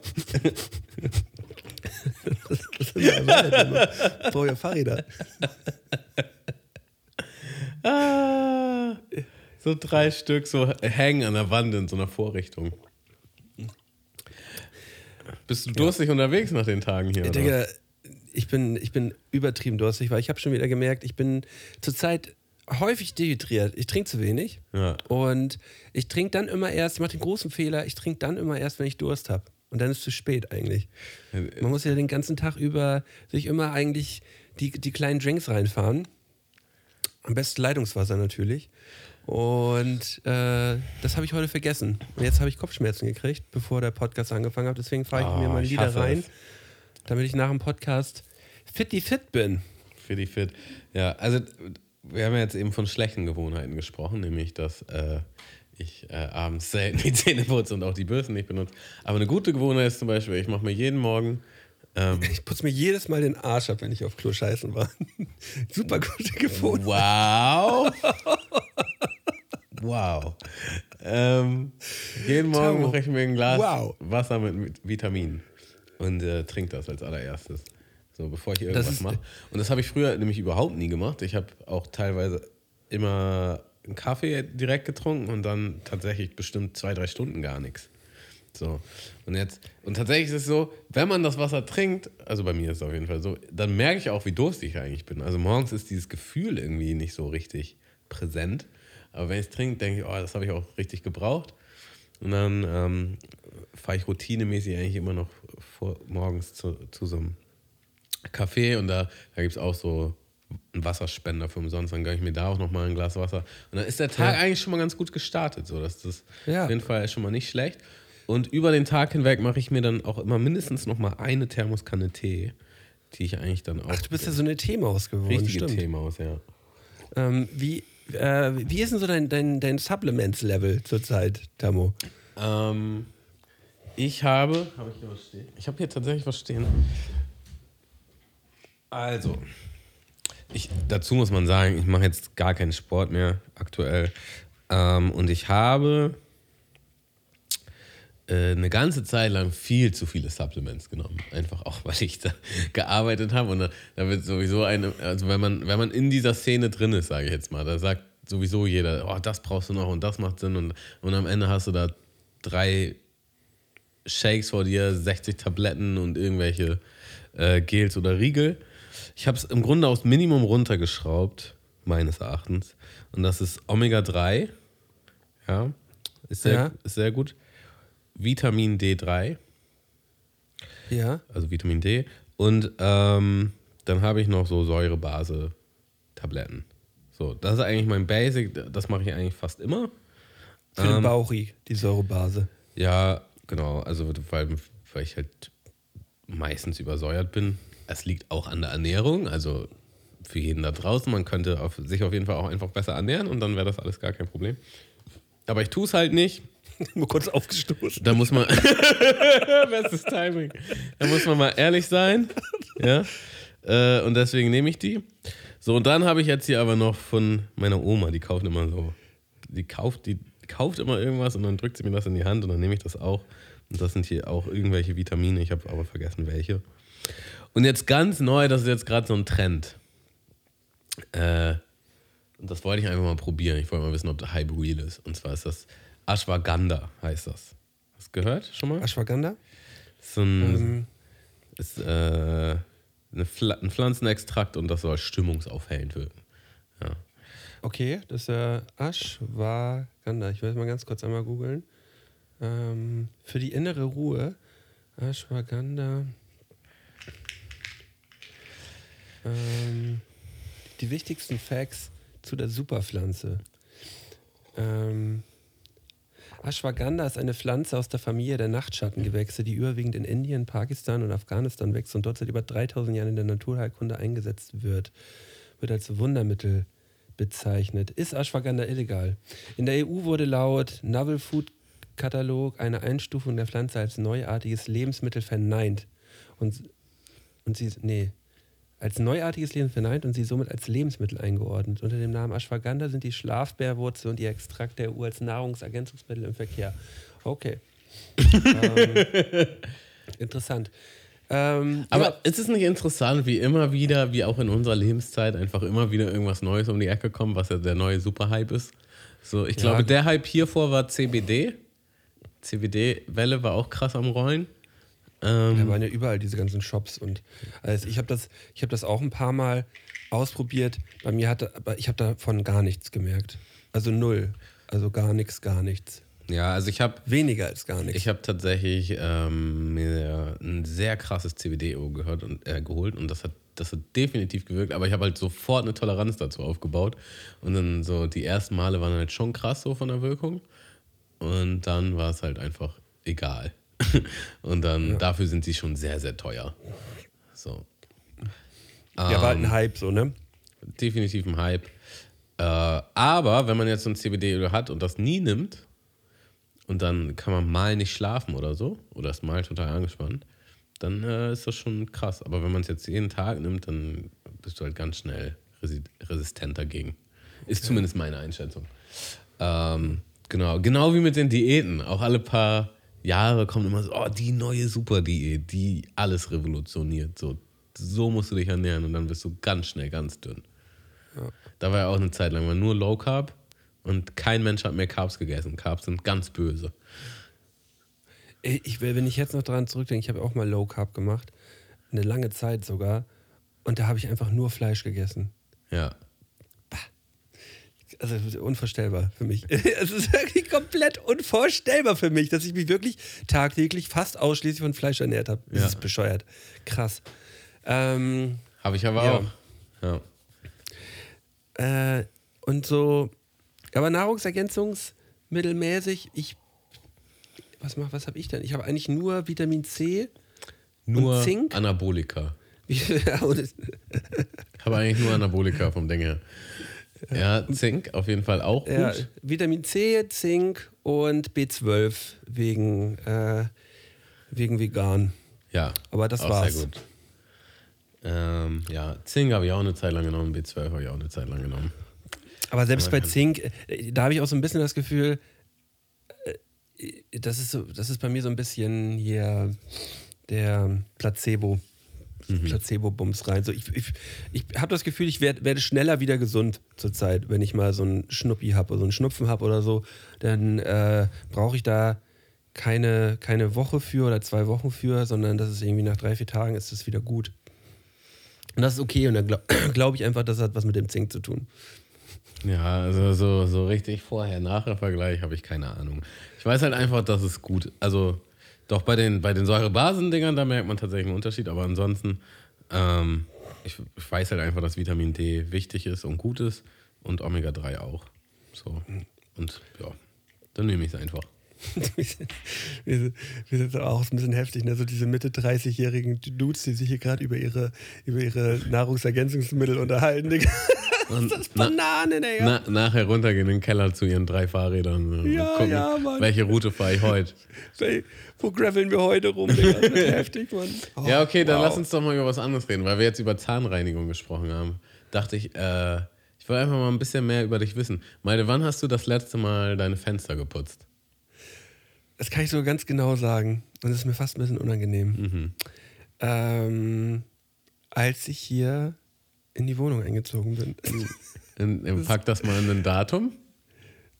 Das sind ja teure Fahrräder. Ah, so 3 Stück so hängen an der Wand in so einer Vorrichtung. Bist du durstig unterwegs nach den Tagen hier? Digga, ich bin übertrieben durstig, weil ich habe schon wieder gemerkt, ich bin zurzeit häufig dehydriert. Ich trinke zu wenig. Ja. Und ich mache den großen Fehler, ich trinke dann immer erst, wenn ich Durst habe. Und dann ist es zu spät eigentlich. Man muss ja den ganzen Tag über sich immer eigentlich die kleinen Drinks reinfahren. Am besten Leitungswasser natürlich. Und das habe ich heute vergessen. Und jetzt habe ich Kopfschmerzen gekriegt, bevor der Podcast angefangen hat. Deswegen fahre ich mir mal wieder rein, damit ich nach dem Podcast fit bin. Fit. Ja, also wir haben ja jetzt eben von schlechten Gewohnheiten gesprochen, nämlich dass ich abends selten die Zähne putze und auch die Bürsten nicht benutze. Aber eine gute Gewohnheit ist zum Beispiel, ich mache mir jeden Morgen... ich putze mir jedes Mal den Arsch ab, wenn ich auf Klo scheißen war. Super gute Gewohnheit. Wow. Jeden Morgen mache ich mir ein Glas Wasser mit Vitaminen und trinke das als allererstes, so bevor ich irgendwas mache. Und das habe ich früher nämlich überhaupt nie gemacht. Ich habe auch teilweise immer einen Kaffee direkt getrunken und dann tatsächlich bestimmt 2-3 Stunden gar nichts. So. Und tatsächlich ist es so, wenn man das Wasser trinkt, also bei mir ist es auf jeden Fall so, dann merke ich auch, wie durstig ich eigentlich bin. Also morgens ist dieses Gefühl irgendwie nicht so richtig präsent. Aber wenn ich es trinke, denke ich, das habe ich auch richtig gebraucht. Und dann fahre ich routinemäßig eigentlich immer noch morgens zu so einem Café und da gibt es auch so einen Wasserspender für umsonst. Dann gönne ich mir da auch nochmal ein Glas Wasser. Und dann ist der Tag eigentlich schon mal ganz gut gestartet. So, dass das auf jeden Fall schon mal nicht schlecht. Und über den Tag hinweg mache ich mir dann auch immer mindestens noch mal eine Thermoskanne Tee, die ich eigentlich dann auch... Ach, du bist ja so eine Teemaus geworden, richtige stimmt. Teemaus, ja. Wie ist denn so dein Supplements-Level zurzeit, Tammo? Ich habe... Habe ich hier was stehen? Ich habe hier tatsächlich was stehen. Also, dazu muss man sagen, ich mache jetzt gar keinen Sport mehr aktuell. Und ich habe... eine ganze Zeit lang viel zu viele Supplements genommen. Einfach auch, weil ich da gearbeitet habe. Und da wird sowieso also wenn man in dieser Szene drin ist, sage ich jetzt mal, da sagt sowieso jeder, das brauchst du noch und das macht Sinn. Und am Ende hast du da 3 Shakes vor dir, 60 Tabletten und irgendwelche Gels oder Riegel. Ich habe es im Grunde aufs Minimum runtergeschraubt, meines Erachtens. Und das ist Omega-3. Ja, ist sehr gut. Vitamin D3. Ja. Also Vitamin D. Und dann habe ich noch so Säurebase-Tabletten. So, das ist eigentlich mein Basic, das mache ich eigentlich fast immer. Für den Bauchi, die Säurebase. Ja, genau, also weil ich halt meistens übersäuert bin. Es liegt auch an der Ernährung, also für jeden da draußen. Man könnte sich auf jeden Fall auch einfach besser ernähren und dann wäre das alles gar kein Problem. Aber ich tue es halt nicht. Nur kurz aufgestoßen. Da muss man... Bestes Timing. Da muss man mal ehrlich sein. Ja. Und deswegen nehme ich die. So, und dann habe ich jetzt hier aber noch von meiner Oma, die kauft immer so... Die kauft immer irgendwas und dann drückt sie mir das in die Hand und dann nehme ich das auch. Und das sind hier auch irgendwelche Vitamine. Ich habe aber vergessen, welche. Und jetzt ganz neu, das ist jetzt gerade so ein Trend. Und das wollte ich einfach mal probieren. Ich wollte mal wissen, ob der Hype real ist. Und zwar ist das Ashwagandha, heißt das. Hast du gehört schon mal? Ashwagandha? Ist ein Pflanzenextrakt und das soll stimmungsaufhellend wirken. Ja. Okay, das ist Ashwagandha. Ich werde mal ganz kurz einmal googeln. Für die innere Ruhe. Ashwagandha. Die wichtigsten Facts zu der Superpflanze. Ashwagandha ist eine Pflanze aus der Familie der Nachtschattengewächse, die überwiegend in Indien, Pakistan und Afghanistan wächst und dort seit über 3000 Jahren in der Naturheilkunde eingesetzt wird. Wird als Wundermittel bezeichnet. Ist Ashwagandha illegal? In der EU wurde laut Novel Food Katalog eine Einstufung der Pflanze als neuartiges Lebensmittel verneint. Als neuartiges Lebensmittel verneint und sie somit als Lebensmittel eingeordnet. Unter dem Namen Ashwagandha sind die Schlafbeerwurzel und ihr Extrakt der EU als Nahrungsergänzungsmittel im Verkehr. Okay. Interessant. Aber ja. Ist es nicht interessant, wie immer wieder, wie auch in unserer Lebenszeit, einfach immer wieder irgendwas Neues um die Ecke kommt, was ja der neue Superhype ist? So, ich glaube, der Hype hiervor war CBD. CBD-Welle war auch krass am Rollen. Da waren ja überall diese ganzen Shops und alles. Ich habe das auch ein paar Mal ausprobiert. Bei mir ich habe davon gar nichts gemerkt. Also null. Also gar nichts. Ja, also ich habe... Weniger als gar nichts. Ich habe tatsächlich mir ein sehr krasses CBD-Öl geholt und das hat definitiv gewirkt, aber ich habe halt sofort eine Toleranz dazu aufgebaut und dann so die ersten Male waren halt schon krass so von der Wirkung und dann war es halt einfach egal. Und dann dafür sind sie schon sehr, sehr teuer. So. Ja, war halt ein Hype so, ne? Definitiv ein Hype. Aber wenn man jetzt so ein CBD-Öl hat und das nie nimmt und dann kann man mal nicht schlafen oder so oder ist mal total angespannt, dann ist das schon krass. Aber wenn man es jetzt jeden Tag nimmt, dann bist du halt ganz schnell resistent dagegen. Ist zumindest meine Einschätzung. Genau wie mit den Diäten. Auch alle paar Jahre kommt immer so, oh, die neue Super-Diät, die alles revolutioniert. So musst du dich ernähren und dann bist du ganz schnell ganz dünn. Ja. Da war ja auch eine Zeit lang nur Low Carb und kein Mensch hat mehr Carbs gegessen. Carbs sind ganz böse. Wenn ich jetzt noch daran zurückdenke, ich habe auch mal Low Carb gemacht, eine lange Zeit sogar, und da habe ich einfach nur Fleisch gegessen. Ja. Also unvorstellbar für mich. Es ist wirklich komplett unvorstellbar für mich, dass ich mich wirklich tagtäglich fast ausschließlich von Fleisch ernährt habe. Das ist bescheuert. Krass. Habe ich aber auch. Ja. Und so, aber nahrungsergänzungsmittelmäßig, was habe ich denn? Ich habe eigentlich nur Vitamin C, nur und Zink. Anabolika. Habe eigentlich nur Anabolika vom Ding her. Ja, Zink auf jeden Fall auch gut. Ja, Vitamin C, Zink und B12 wegen vegan. Ja, aber das war's. Sehr gut. Zink habe ich auch eine Zeit lang genommen, B12 habe ich auch eine Zeit lang genommen. Aber selbst bei Zink, da habe ich auch so ein bisschen das Gefühl, das ist bei mir so ein bisschen hier der Placebo. Placebo-Bums rein. So, ich habe das Gefühl, ich werde schneller wieder gesund zurzeit, wenn ich mal so einen Schnuppi habe oder so einen Schnupfen habe oder so, dann brauche ich da keine Woche für oder 2 Wochen für, sondern das ist irgendwie nach 3-4 Tagen ist es wieder gut. Und das ist okay und dann glaube ich einfach, das hat was mit dem Zink zu tun. Ja, also so richtig Vorher-Nachher-Vergleich habe ich keine Ahnung. Ich weiß halt einfach, dass es gut, also Doch, bei den Säurebasendingern, da merkt man tatsächlich einen Unterschied. Aber ansonsten, ich weiß halt einfach, dass Vitamin D wichtig ist und gut ist. Und Omega-3 auch. So. Und ja, dann nehme ich es einfach. Wir sind aber auch ein bisschen heftig, ne? So diese Mitte 30-jährigen Dudes, die sich hier gerade über ihre Nahrungsergänzungsmittel unterhalten, Digga. Und das ist Bananen, ey. Nachher runtergehen in den Keller zu ihren 3 Fahrrädern. Ja, gucken, ja, Mann. Welche Route fahre ich heute? Wo graveln wir heute rum, Digga? Das ist heftig, Mann. Oh, ja, okay, dann lass uns doch mal über was anderes reden, weil wir jetzt über Zahnreinigung gesprochen haben. Dachte ich, ich will einfach mal ein bisschen mehr über dich wissen. Maide, wann hast du das letzte Mal deine Fenster geputzt? Das kann ich so ganz genau sagen. Und das ist mir fast ein bisschen unangenehm. Mhm. Als ich hier in die Wohnung eingezogen bin. Pack das mal in ein Datum?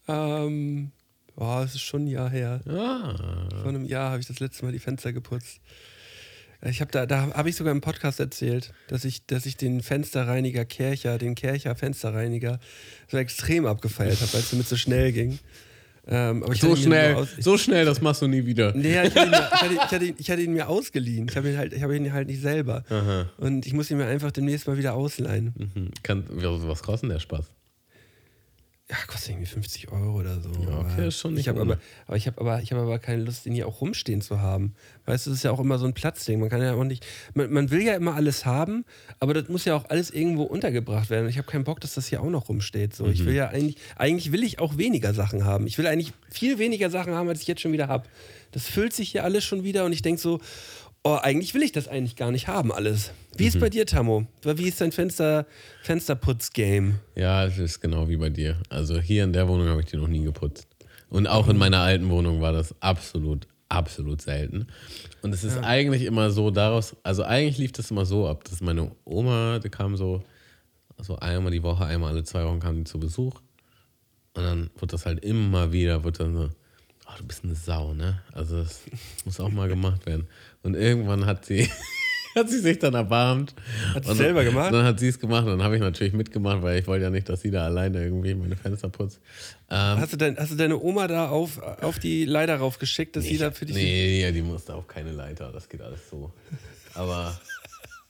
Es ist schon ein Jahr her. Ah. Vor einem Jahr habe ich das letzte Mal die Fenster geputzt. Ich habe da habe ich sogar im Podcast erzählt, dass ich den Fensterreiniger Kärcher, den Kärcher Fensterreiniger so extrem abgefeiert habe, weil es damit so schnell ging. Das machst du nie wieder. Nee, ich hatte ihn mir ausgeliehen. Ich habe ihn halt nicht selber. Aha. Und ich muss ihn mir einfach demnächst mal wieder ausleihen. Mhm. Was kostet der Spaß? Ja, kostet irgendwie 50 €, oder so. Ja, okay, ist schon nicht. Ich habe aber keine Lust, ihn hier auch rumstehen zu haben. Weißt du, das ist ja auch immer so ein Platzding. Man kann ja auch nicht. Man will ja immer alles haben, aber das muss ja auch alles irgendwo untergebracht werden. Ich habe keinen Bock, dass das hier auch noch rumsteht. So. Mhm. Ich will ja eigentlich will ich auch weniger Sachen haben. Ich will eigentlich viel weniger Sachen haben, als ich jetzt schon wieder habe. Das füllt sich hier alles schon wieder und ich denke so, oh, eigentlich will ich das eigentlich gar nicht haben, alles. Wie ist bei dir, Tammo? Wie ist dein Fensterputz-Game? Ja, es ist genau wie bei dir. Also hier in der Wohnung habe ich die noch nie geputzt. Und auch in meiner alten Wohnung war das absolut, absolut selten. Und es ist eigentlich immer so daraus, also eigentlich lief das immer so ab, dass meine Oma, die kam so einmal die Woche, einmal alle 2 Wochen kam die zu Besuch. Und dann wird das halt immer wieder, wird dann so, oh, du bist eine Sau, ne? Also das muss auch mal gemacht werden. Und irgendwann hat sie sich dann erbarmt. Hat sie es selber gemacht? Dann hat sie es gemacht und dann habe ich natürlich mitgemacht, weil ich wollte ja nicht, dass sie da alleine irgendwie meine Fenster putzt. Hast du deine Oma da auf die Leiter raufgeschickt, dass sie da für dich... Nee, ja, die musste auf keine Leiter, das geht alles so. Aber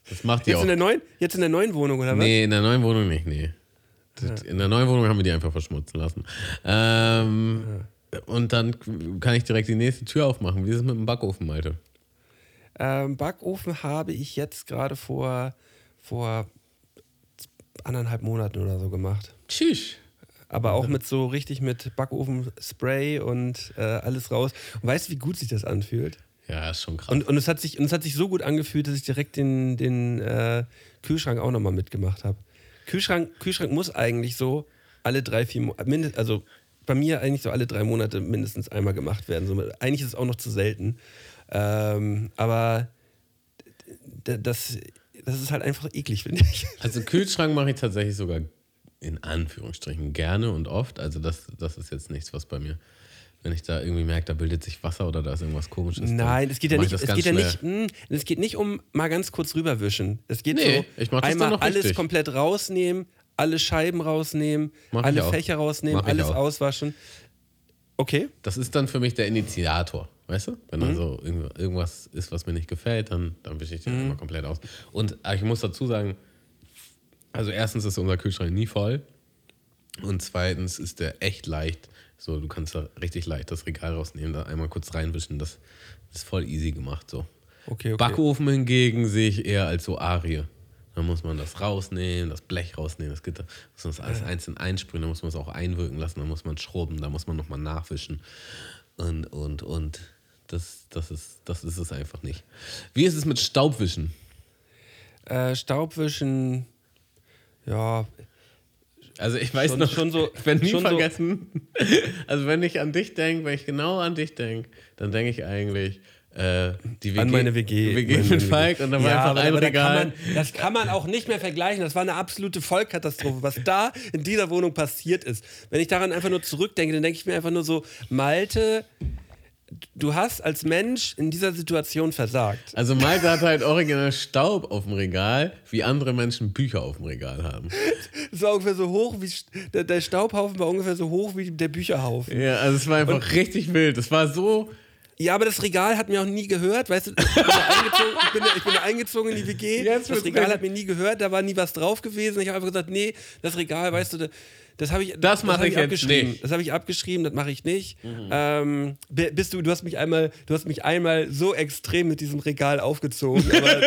das macht die jetzt auch. Jetzt in der neuen Wohnung, oder was? Nee, in der neuen Wohnung nicht, nee. In der neuen Wohnung haben wir die einfach verschmutzen lassen. Und dann kann ich direkt die nächste Tür aufmachen. Wie ist es mit dem Backofen, Malte? Backofen habe ich jetzt gerade vor 1,5 Monaten oder so gemacht. Tschüss. Aber auch mit Backofenspray und alles raus. Und weißt du, wie gut sich das anfühlt? Ja, ist schon krass. Und es hat sich so gut angefühlt, dass ich direkt den Kühlschrank auch nochmal mitgemacht habe. Kühlschrank muss eigentlich so alle 3-4 Monate, also bei mir eigentlich so alle 3 Monate mindestens einmal gemacht werden. So, eigentlich ist es auch noch zu selten. Aber das ist halt einfach eklig, finde ich. Also Kühlschrank mache ich tatsächlich sogar in Anführungsstrichen gerne und oft. Also das ist jetzt nichts, was bei mir, wenn ich da irgendwie merke, da bildet sich Wasser oder da ist irgendwas Komisches. Nein, es geht nicht um mal ganz kurz rüberwischen. Es geht einmal alles richtig komplett rausnehmen, alle Scheiben rausnehmen, alle Fächer rausnehmen, alles auswaschen. Okay. Das ist dann für mich der Initiator. Weißt du? Wenn also irgendwas ist, was mir nicht gefällt, dann wische ich den immer komplett aus. Und ich muss dazu sagen, also erstens ist unser Kühlschrank nie voll und zweitens ist der echt leicht. So, du kannst da richtig leicht das Regal rausnehmen, da einmal kurz reinwischen. Das ist voll easy gemacht. So. Okay. Backofen hingegen sehe ich eher als so Arie. Da muss man das rausnehmen, das Blech rausnehmen, das Gitter. Muss man das alles einzeln einsprühen, da muss man es auch einwirken lassen, da muss man schrubben, da muss man nochmal nachwischen. Und. Das ist es einfach nicht. Wie ist es mit Staubwischen? Staubwischen, ja. Also ich weiß ich werde nie vergessen. So. Also wenn ich genau an dich denke, dann denke ich eigentlich die WG, an meine WG. WG mit Falk und dann war einfach ein Regal. Das kann man auch nicht mehr vergleichen. Das war eine absolute Vollkatastrophe, was da in dieser Wohnung passiert ist. Wenn ich daran einfach nur zurückdenke, dann denke ich mir einfach nur so, Malte... Du hast als Mensch in dieser Situation versagt. Also Malte hat halt original Staub auf dem Regal, wie andere Menschen Bücher auf dem Regal haben. Es war ungefähr so hoch wie der Staubhaufen war ungefähr so hoch wie der Bücherhaufen. Ja, also es war einfach richtig wild. Es war so Ja, aber das Regal hat mir auch nie gehört, weißt du, ich bin da eingezogen in die WG, jetzt das Regal hat mir nie gehört, da war nie was drauf gewesen, ich habe einfach gesagt, nee, das Regal, weißt du, das habe ich abgeschrieben, das mache ich nicht. Mhm. Du hast mich einmal so extrem mit diesem Regal aufgezogen, aber,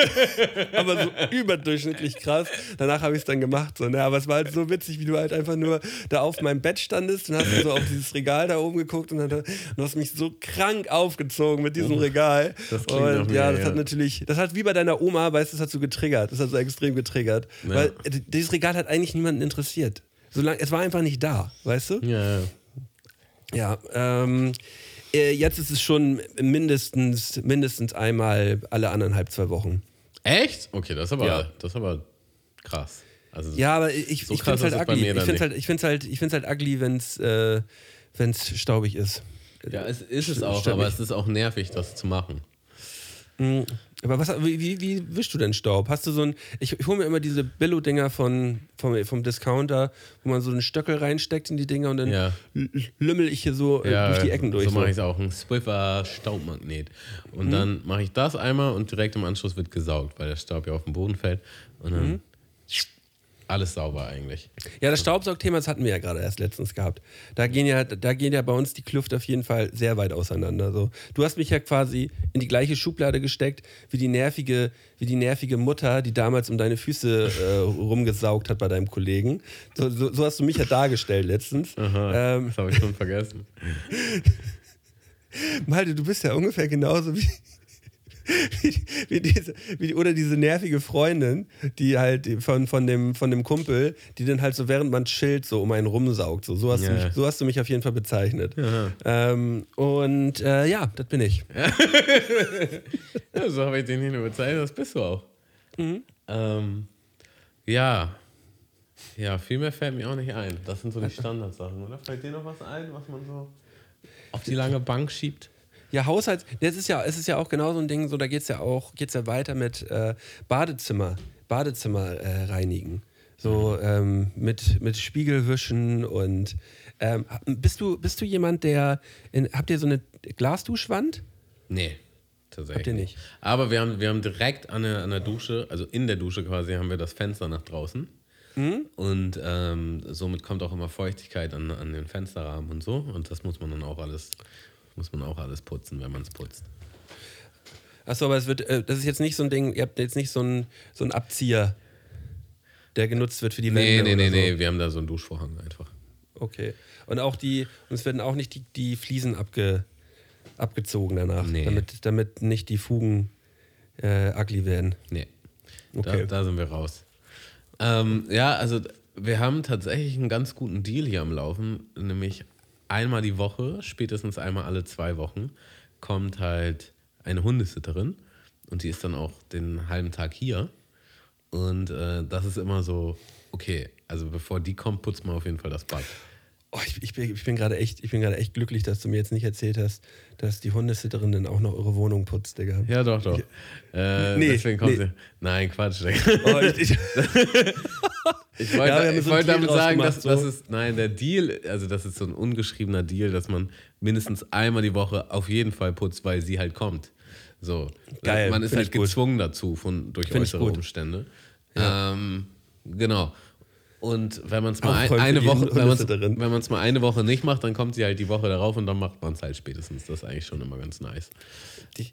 aber so überdurchschnittlich krass. Danach habe ich es dann gemacht. So, ne? Aber es war halt so witzig, wie du halt einfach nur da auf meinem Bett standest und hast so auf dieses Regal da oben geguckt und hast mich so krank aufgezogen mit diesem Regal. Das klingt und nach mir, ja, das hat natürlich, das hat wie bei deiner Oma, weißt du, das hat so getriggert, das hat so extrem getriggert. Ja. Weil dieses Regal hat eigentlich niemanden interessiert. Solange, es war einfach nicht da, weißt du? Ja. Ja, jetzt ist es schon mindestens einmal alle anderthalb, 2 Wochen. Echt? Okay, das ist aber krass. Also, ja, aber ich finde es halt ugly. Ich find's halt ugly, wenn es staubig ist. Ja, es ist es auch, aber es ist auch nervig, das zu machen. Mhm. Aber wie wischst du denn Staub? Hast du so ein. Ich hole mir immer diese Billo-Dinger vom Discounter, wo man so einen Stöckel reinsteckt in die Dinger und dann lümmel ich hier so durch die Ecken durch. So mache ich es auch. Ein Swiffer-Staubmagnet. Und dann mache ich das einmal und direkt im Anschluss wird gesaugt, weil der Staub ja auf den Boden fällt. Und dann alles sauber eigentlich. Ja, das Staubsaugthema, das hatten wir ja gerade erst letztens gehabt. Da gehen ja bei uns die Kluft auf jeden Fall sehr weit auseinander. So. Du hast mich ja quasi in die gleiche Schublade gesteckt wie die nervige Mutter, die damals um deine Füße rumgesaugt hat bei deinem Kollegen. So hast du mich ja dargestellt letztens. Aha, das habe ich schon vergessen. Malte, du bist ja ungefähr genauso wie diese nervige Freundin, die halt von dem Kumpel, die dann halt so während man chillt so um einen rumsaugt. So hast du mich auf jeden Fall bezeichnet. Ja. Das bin ich. Ja, so habe ich den nicht nur bezeichnet, das bist du auch. Mhm. Ja, viel mehr fällt mir auch nicht ein. Das sind so die Standardsachen, oder? Fällt dir noch was ein, was man so auf die lange Bank schiebt? Ja, es ist ja auch genau so ein Ding, so da geht's ja weiter mit Badezimmer reinigen. So mit Spiegelwischen und bist du jemand, habt ihr so eine Glasduschwand? Nee, tatsächlich. Habt ihr nicht. Aber wir haben direkt an der Dusche, also in der Dusche quasi, haben wir das Fenster nach draußen. Und somit kommt auch immer Feuchtigkeit an den Fensterrahmen und so. Und das muss man auch alles putzen, wenn man es putzt. Achso, aber das ist jetzt nicht so ein Ding, ihr habt jetzt nicht so einen Abzieher, der genutzt wird für die Wände oder so? Nee, wir haben da so einen Duschvorhang einfach. Okay. Und auch es werden auch nicht die Fliesen abgezogen danach, damit nicht die Fugen ugly werden? Nee. Okay. Da sind wir raus. Also wir haben tatsächlich einen ganz guten Deal hier am Laufen, nämlich einmal die Woche, spätestens einmal alle 2 Wochen, kommt halt eine Hundesitterin und die ist dann auch den halben Tag hier. Und das ist immer so, okay, also bevor die kommt, putzt man auf jeden Fall das Bad. Oh, ich bin gerade echt glücklich, dass du mir jetzt nicht erzählt hast, dass die Hundesitterin dann auch noch eure Wohnung putzt, Digga. Ja, doch. Deswegen kommt sie. Nein, Quatsch, Digga. Oh, ich wollte damit sagen, dass so. Das ist, nein, der Deal, also das ist so ein ungeschriebener Deal, dass man mindestens einmal die Woche auf jeden Fall putzt, weil sie halt kommt. So. Geil, man ist halt gezwungen dazu durch äußere Umstände. Ja. Genau. Und wenn man es mal eine Woche nicht macht, dann kommt sie halt die Woche darauf und dann macht man es halt spätestens. Das ist eigentlich schon immer ganz nice. Ich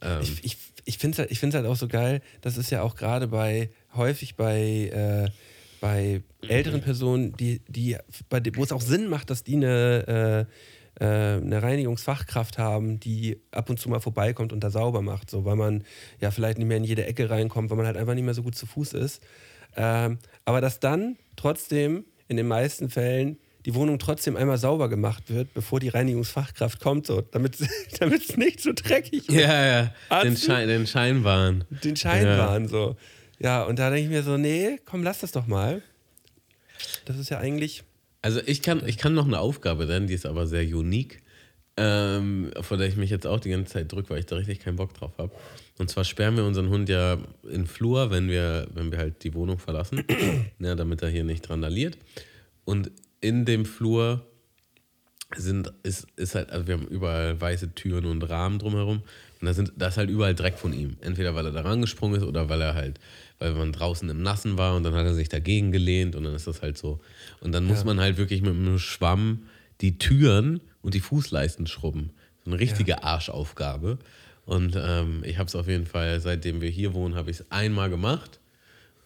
finde es halt auch so geil, das ist ja auch gerade bei älteren Personen, wo es auch Sinn macht, dass die eine Reinigungsfachkraft haben, die ab und zu mal vorbeikommt und da sauber macht, so, weil man ja vielleicht nicht mehr in jede Ecke reinkommt, weil man halt einfach nicht mehr so gut zu Fuß ist. Aber dass dann trotzdem in den meisten Fällen die Wohnung trotzdem einmal sauber gemacht wird, bevor die Reinigungsfachkraft kommt, so, damit es nicht so dreckig wird. Ja. Den Schein wahren, so. Ja, und da denke ich mir so, nee, komm, lass das doch mal. Das ist ja eigentlich... Also ich kann noch eine Aufgabe nennen, die ist aber sehr unique, vor der ich mich jetzt auch die ganze Zeit drücke, weil ich da richtig keinen Bock drauf habe. Und zwar sperren wir unseren Hund ja in den Flur, wenn wir halt die Wohnung verlassen, damit er hier nicht randaliert. Und in dem Flur ist halt, also wir haben überall weiße Türen und Rahmen drumherum. Und da ist halt überall Dreck von ihm. Entweder weil er da rangesprungen ist oder weil man draußen im Nassen war und dann hat er sich dagegen gelehnt und dann ist das halt so. Und dann muss man halt wirklich mit einem Schwamm die Türen und die Fußleisten schrubben. So eine richtige Arschaufgabe. Und ich habe es auf jeden Fall, seitdem wir hier wohnen, habe ich es einmal gemacht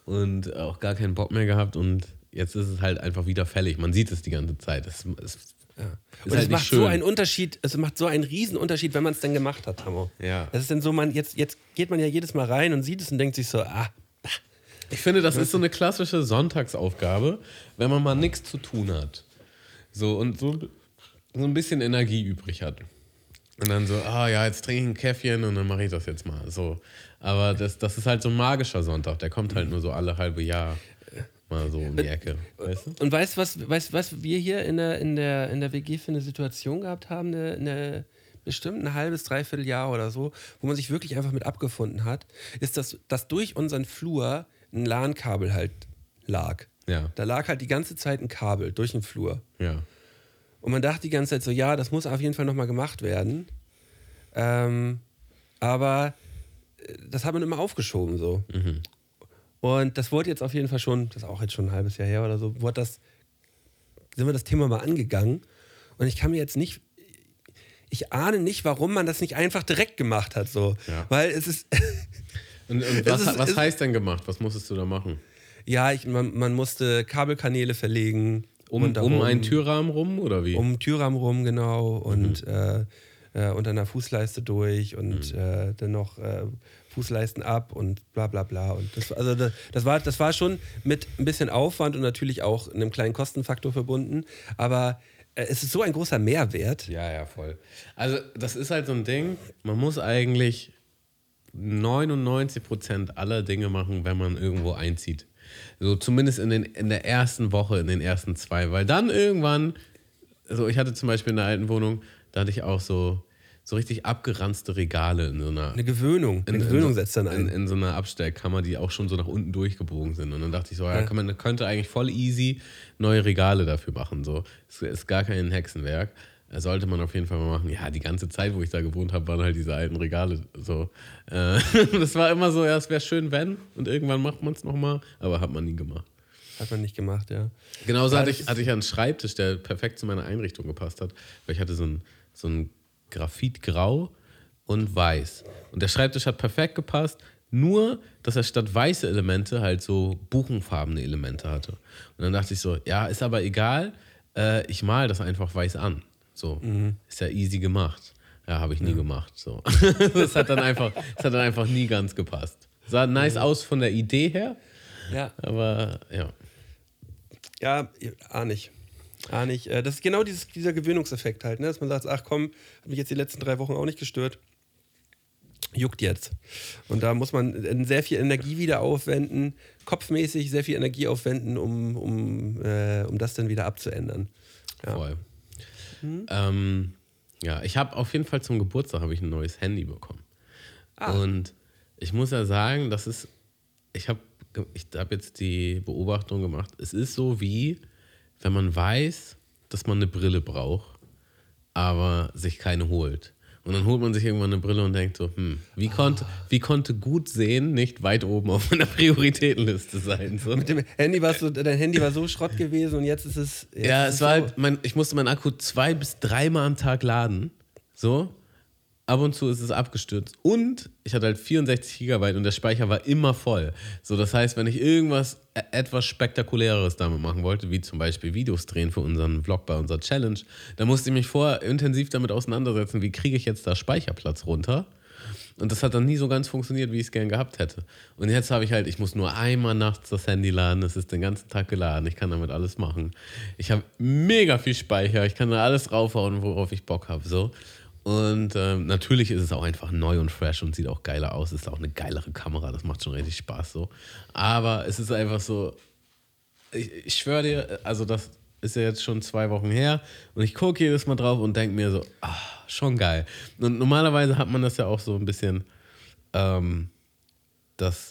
und auch gar keinen Bock mehr gehabt. Und jetzt ist es halt einfach wieder fällig. Man sieht es die ganze Zeit. Und halt es macht so einen Unterschied, es macht so einen Riesenunterschied, wenn man es dann gemacht hat, Tammo. Ja. Das ist dann so, jetzt geht man ja jedes Mal rein und sieht es und denkt sich so, Ich finde, das ist so eine klassische Sonntagsaufgabe, wenn man mal nichts zu tun hat. So, und so ein bisschen Energie übrig hat. Und dann so, jetzt trinke ich ein Käffchen und dann mache ich das jetzt mal. So. Aber das ist halt so ein magischer Sonntag, der kommt halt nur so alle halbe Jahr. Mal so um die Ecke, weißt du? Und weißt du, was wir hier in der WG für eine Situation gehabt haben, eine bestimmt ein halbes, dreiviertel Jahr oder so, wo man sich wirklich einfach mit abgefunden hat, ist, dass durch unseren Flur ein LAN-Kabel halt lag. Ja. Da lag halt die ganze Zeit ein Kabel durch den Flur. Ja. Und man dachte die ganze Zeit so, ja, das muss auf jeden Fall nochmal gemacht werden. Aber das hat man immer aufgeschoben so. Mhm. Und das wurde jetzt auf jeden Fall schon, das ist auch jetzt schon ein halbes Jahr her oder so, sind wir das Thema mal angegangen. Und ich kann mir jetzt nicht, ich ahne nicht, warum man das nicht einfach direkt gemacht hat. So. Ja. Weil es ist... und was heißt denn gemacht? Was musstest du da machen? Ja, man musste Kabelkanäle verlegen. Um einen Türrahmen rum oder wie? Um einen Türrahmen rum, genau. Und unter einer Fußleiste durch und dann noch... Fußleisten ab und bla bla bla. Und das war schon mit ein bisschen Aufwand und natürlich auch einem kleinen Kostenfaktor verbunden, aber es ist so ein großer Mehrwert. Ja, ja, voll. Also das ist halt so ein Ding, man muss eigentlich 99% aller Dinge machen, wenn man irgendwo einzieht. So zumindest in der ersten Woche, in den ersten zwei, weil dann irgendwann, also ich hatte zum Beispiel in der alten Wohnung, da hatte ich auch so richtig abgeranzte Regale in so einer... Eine Gewöhnung. Eine Gewöhnung setzt dann ein. In so einer Abstellkammer, die auch schon so nach unten durchgebogen sind. Und dann dachte ich so, man könnte eigentlich voll easy neue Regale dafür machen. So. Es ist gar kein Hexenwerk. Das sollte man auf jeden Fall mal machen. Ja, die ganze Zeit, wo ich da gewohnt habe, waren halt diese alten Regale so. Das war immer so, ja, es wäre schön, wenn. Und irgendwann macht man es nochmal. Aber hat man nie gemacht. Hat man nicht gemacht, ja. Genauso hatte ich einen Schreibtisch, der perfekt zu meiner Einrichtung gepasst hat. Weil ich hatte so einen Graphitgrau und Weiß. Und der Schreibtisch hat perfekt gepasst, nur, dass er statt weiße Elemente halt so buchenfarbene Elemente hatte. Und dann dachte ich so, ja, ist aber egal, ich male das einfach weiß an. So, Ist ja easy gemacht. Ja, habe ich nie gemacht. So. Das hat dann einfach nie ganz gepasst. Sah nice aus von der Idee her, aber ja. Ja, ahne ich. Das ist genau dieser Gewöhnungseffekt halt, ne? Dass man sagt, ach komm, hat mich jetzt die letzten 3 Wochen auch nicht gestört, juckt jetzt. Und da muss man sehr viel Energie wieder aufwenden, kopfmäßig sehr viel Energie aufwenden, um das dann wieder abzuändern. Ja. Voll. Ich habe auf jeden Fall zum Geburtstag ein neues Handy bekommen. Und ich muss ja sagen, ich habe jetzt die Beobachtung gemacht, es ist so wie wenn man weiß, dass man eine Brille braucht, aber sich keine holt. Und dann holt man sich irgendwann eine Brille und denkt so, wie konnte gut sehen nicht weit oben auf meiner Prioritätenliste sein? So. Mit dem Handy dein Handy war so Schrott gewesen und jetzt ist es... Jetzt ja, es war so. Halt, ich musste meinen Akku 2 bis 3 Mal am Tag laden. So, ab und zu ist es abgestürzt. Und ich hatte halt 64 GB und der Speicher war immer voll. So, das heißt, wenn ich etwas Spektakuläres damit machen wollte, wie zum Beispiel Videos drehen für unseren Vlog bei unserer Challenge, da musste ich mich vorher intensiv damit auseinandersetzen, wie kriege ich jetzt da Speicherplatz runter? Und das hat dann nie so ganz funktioniert, wie ich es gern gehabt hätte. Und jetzt habe ich halt, ich muss nur einmal nachts das Handy laden, es ist den ganzen Tag geladen, ich kann damit alles machen. Ich habe mega viel Speicher, ich kann da alles raufhauen, worauf ich Bock habe, so. Und natürlich ist es auch einfach neu und fresh und sieht auch geiler aus. Ist auch eine geilere Kamera, das macht schon richtig Spaß so. Aber es ist einfach so, ich schwöre dir, also das ist ja jetzt schon 2 Wochen her und ich gucke jedes Mal drauf und denke mir so, schon geil. Und normalerweise hat man das ja auch so ein bisschen, dass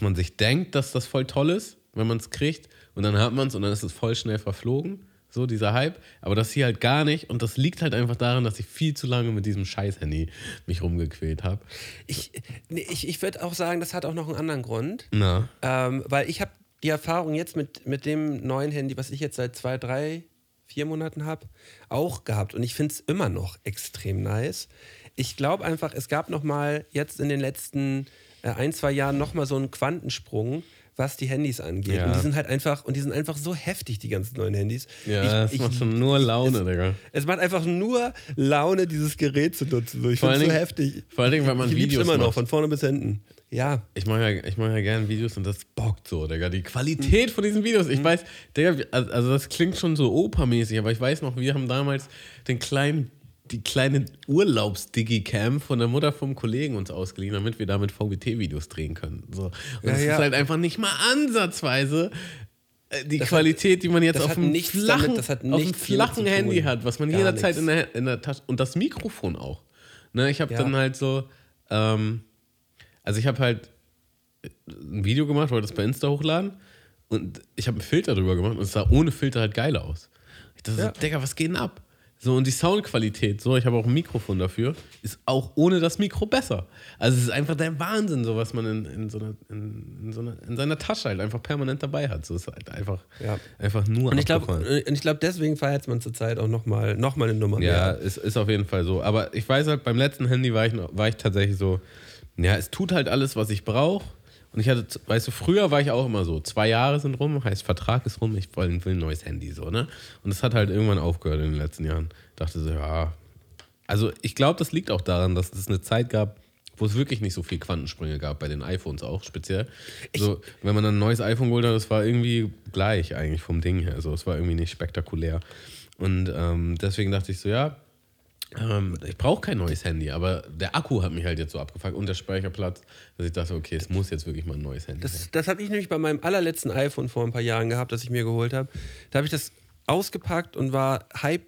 man sich denkt, dass das voll toll ist, wenn man es kriegt und dann hat man es und dann ist es voll schnell verflogen. So dieser Hype, aber das hier halt gar nicht. Und das liegt halt einfach daran, dass ich viel zu lange mit diesem Scheiß-Handy mich rumgequält habe. Ich würde auch sagen, das hat auch noch einen anderen Grund. Na? Weil ich habe die Erfahrung jetzt mit dem neuen Handy, was ich jetzt seit 2, 3, 4 Monaten habe, auch gehabt. Und ich finde es immer noch extrem nice. Ich glaube einfach, es gab noch mal jetzt in den letzten 1, 2 Jahren noch mal so einen Quantensprung, was die Handys angeht. Ja. Und die sind halt einfach, so heftig, die ganzen neuen Handys. Ja, es macht schon nur Laune, Digga. Es macht einfach nur Laune, dieses Gerät zu nutzen. Ich finde es so heftig. Vor allem, weil man Videos lieb's immer macht. Noch, von vorne bis hinten. Ja. Ich mache ja gerne Videos und das bockt so, Digga. Die Qualität von diesen Videos. Ich weiß, Digga, also das klingt schon so opermäßig, aber ich weiß noch, wir haben damals die kleine Urlaubs-Digicam von der Mutter vom Kollegen uns ausgeliehen, damit wir damit VGT-Videos drehen können. So. Und das ist halt einfach nicht mal ansatzweise die Qualität, die man jetzt auf dem flachen Handy hat, was man jederzeit in der Tasche... Und das Mikrofon auch. Ne, ich habe dann halt so... also ich habe halt ein Video gemacht, wollte das bei Insta hochladen und ich habe einen Filter drüber gemacht und es sah ohne Filter halt geiler aus. Ich dachte so, Digga, was geht denn ab? So, und die Soundqualität, so, ich habe auch ein Mikrofon dafür, ist auch ohne das Mikro besser. Also es ist einfach der Wahnsinn, so was man in seiner Tasche halt einfach permanent dabei hat. So ist halt einfach nur. Und ich glaube, deswegen feiert man zurzeit auch noch mal eine Nummer mehr. Ja, ist auf jeden Fall so. Aber ich weiß halt, beim letzten Handy war ich tatsächlich so, ja, es tut halt alles, was ich brauche. Und ich hatte, weißt du, früher war ich auch immer so, 2 Jahre sind rum, heißt Vertrag ist rum, ich will ein neues Handy, so, ne? Und das hat halt irgendwann aufgehört in den letzten Jahren. Ich dachte so, ja, also ich glaube, das liegt auch daran, dass es eine Zeit gab, wo es wirklich nicht so viel Quantensprünge gab, bei den iPhones auch speziell. So, wenn man dann ein neues iPhone geholt hat, das war irgendwie gleich eigentlich vom Ding her, also es war irgendwie nicht spektakulär. Und deswegen dachte ich so, ja, ich brauche kein neues Handy, aber der Akku hat mich halt jetzt so abgefuckt und der Speicherplatz, dass ich dachte, okay, es muss jetzt wirklich mal ein neues Handy sein. Das habe ich nämlich bei meinem allerletzten iPhone vor ein paar Jahren gehabt, das ich mir geholt habe. Da habe ich das ausgepackt und war hyped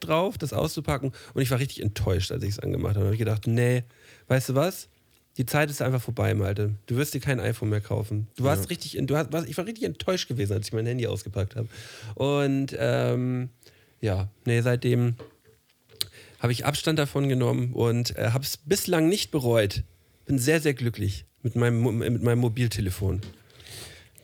drauf, das auszupacken, und ich war richtig enttäuscht, als ich es angemacht habe. Da habe ich gedacht, nee, weißt du was? Die Zeit ist einfach vorbei, Malte. Du wirst dir kein iPhone mehr kaufen. Ich war richtig enttäuscht gewesen, als ich mein Handy ausgepackt habe. Und seitdem habe ich Abstand davon genommen und habe es bislang nicht bereut. Bin sehr, sehr glücklich mit meinem Mobiltelefon.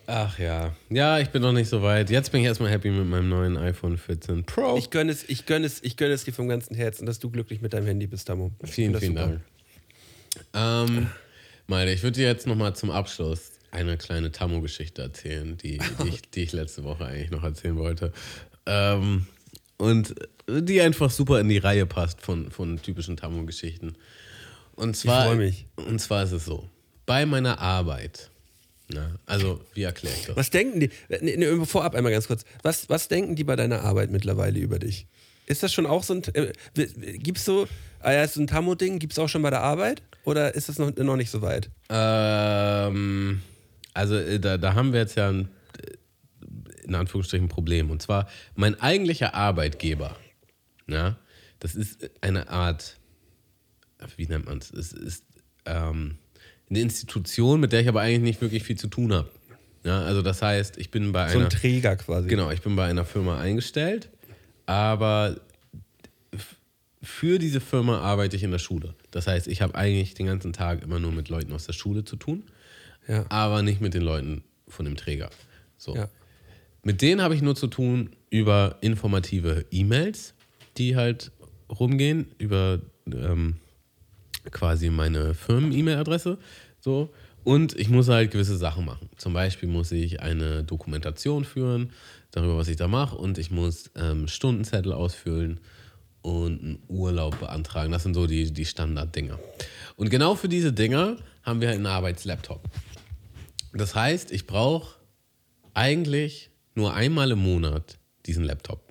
Ach ja. Ja, ich bin noch nicht so weit. Jetzt bin ich erstmal happy mit meinem neuen iPhone 14 Pro. Ich gönne es dir vom ganzen Herzen, dass du glücklich mit deinem Handy bist, Tammo. Vielen Dank. Malte, ich würde dir jetzt nochmal zum Abschluss eine kleine Tammo-Geschichte erzählen, die ich letzte Woche eigentlich noch erzählen wollte. Und die einfach super in die Reihe passt von typischen Tammo-Geschichten. Und zwar, ich freue mich. Und zwar ist es so, bei meiner Arbeit, wie erkläre ich das? Was denken die, vorab einmal ganz kurz, was denken die bei deiner Arbeit mittlerweile über dich? Ist das schon auch so ein, ist so ein Tammo-Ding, gibt es auch schon bei der Arbeit? Oder ist das noch nicht so weit? Da haben wir jetzt ja ein, in Anführungsstrichen, Problem. Und zwar, mein eigentlicher Arbeitgeber, das ist eine Art, wie nennt man es? Es ist eine Institution, mit der ich aber eigentlich nicht wirklich viel zu tun habe. Ja, also das heißt, ich bin bei so einer... So ein Träger quasi. Genau, ich bin bei einer Firma eingestellt, aber für diese Firma arbeite ich in der Schule. Das heißt, ich habe eigentlich den ganzen Tag immer nur mit Leuten aus der Schule zu tun, aber nicht mit den Leuten von dem Träger. So. Ja. Mit denen habe ich nur zu tun über informative E-Mails, die halt rumgehen, über quasi meine Firmen-E-Mail-Adresse. So. Und ich muss halt gewisse Sachen machen. Zum Beispiel muss ich eine Dokumentation führen, darüber, was ich da mache. Und ich muss Stundenzettel ausfüllen und einen Urlaub beantragen. Das sind so die Standard-Dinger. Und genau für diese Dinger haben wir halt einen Arbeitslaptop. Das heißt, ich brauche eigentlich nur einmal im Monat diesen Laptop.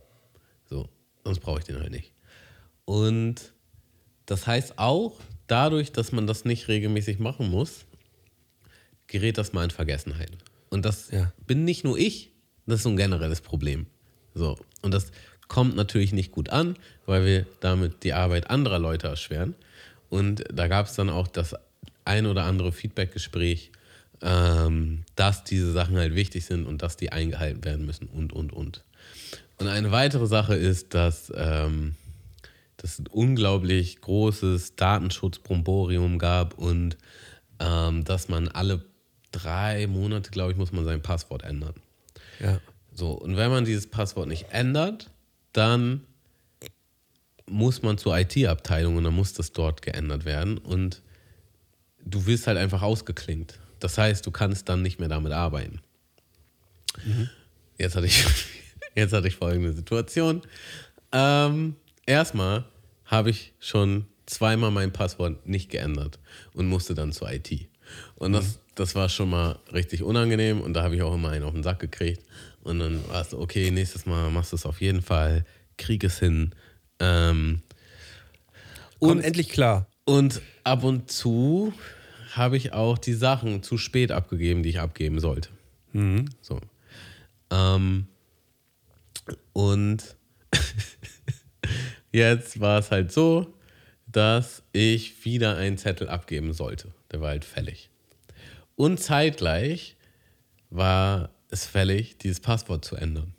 So, sonst brauche ich den halt nicht. Und das heißt auch, dadurch, dass man das nicht regelmäßig machen muss, gerät das mal in Vergessenheit. Und das bin nicht nur ich, das ist so ein generelles Problem. So, und das kommt natürlich nicht gut an, weil wir damit die Arbeit anderer Leute erschweren. Und da gab es dann auch das ein oder andere Feedbackgespräch dass diese Sachen halt wichtig sind und dass die eingehalten werden müssen und. Und eine weitere Sache ist, dass das ein unglaublich großes Datenschutzbrimborium gab und dass man alle 3 Monate, glaube ich, muss man sein Passwort ändern. Ja. So, und wenn man dieses Passwort nicht ändert, dann muss man zur IT-Abteilung und dann muss das dort geändert werden und du wirst halt einfach ausgeklinkt. Das heißt, du kannst dann nicht mehr damit arbeiten. Mhm. Jetzt hatte ich folgende Situation. Erstmal habe ich schon 2-mal mein Passwort nicht geändert und musste dann zur IT. Und das war schon mal richtig unangenehm und da habe ich auch immer einen auf den Sack gekriegt. Und dann war es okay, nächstes Mal machst du es auf jeden Fall, krieg es hin. Komm endlich klar. Und ab und zu habe ich auch die Sachen zu spät abgegeben, die ich abgeben sollte. Mhm. So. Und jetzt war es halt so, dass ich wieder einen Zettel abgeben sollte. Der war halt fällig. Und zeitgleich war es fällig, dieses Passwort zu ändern.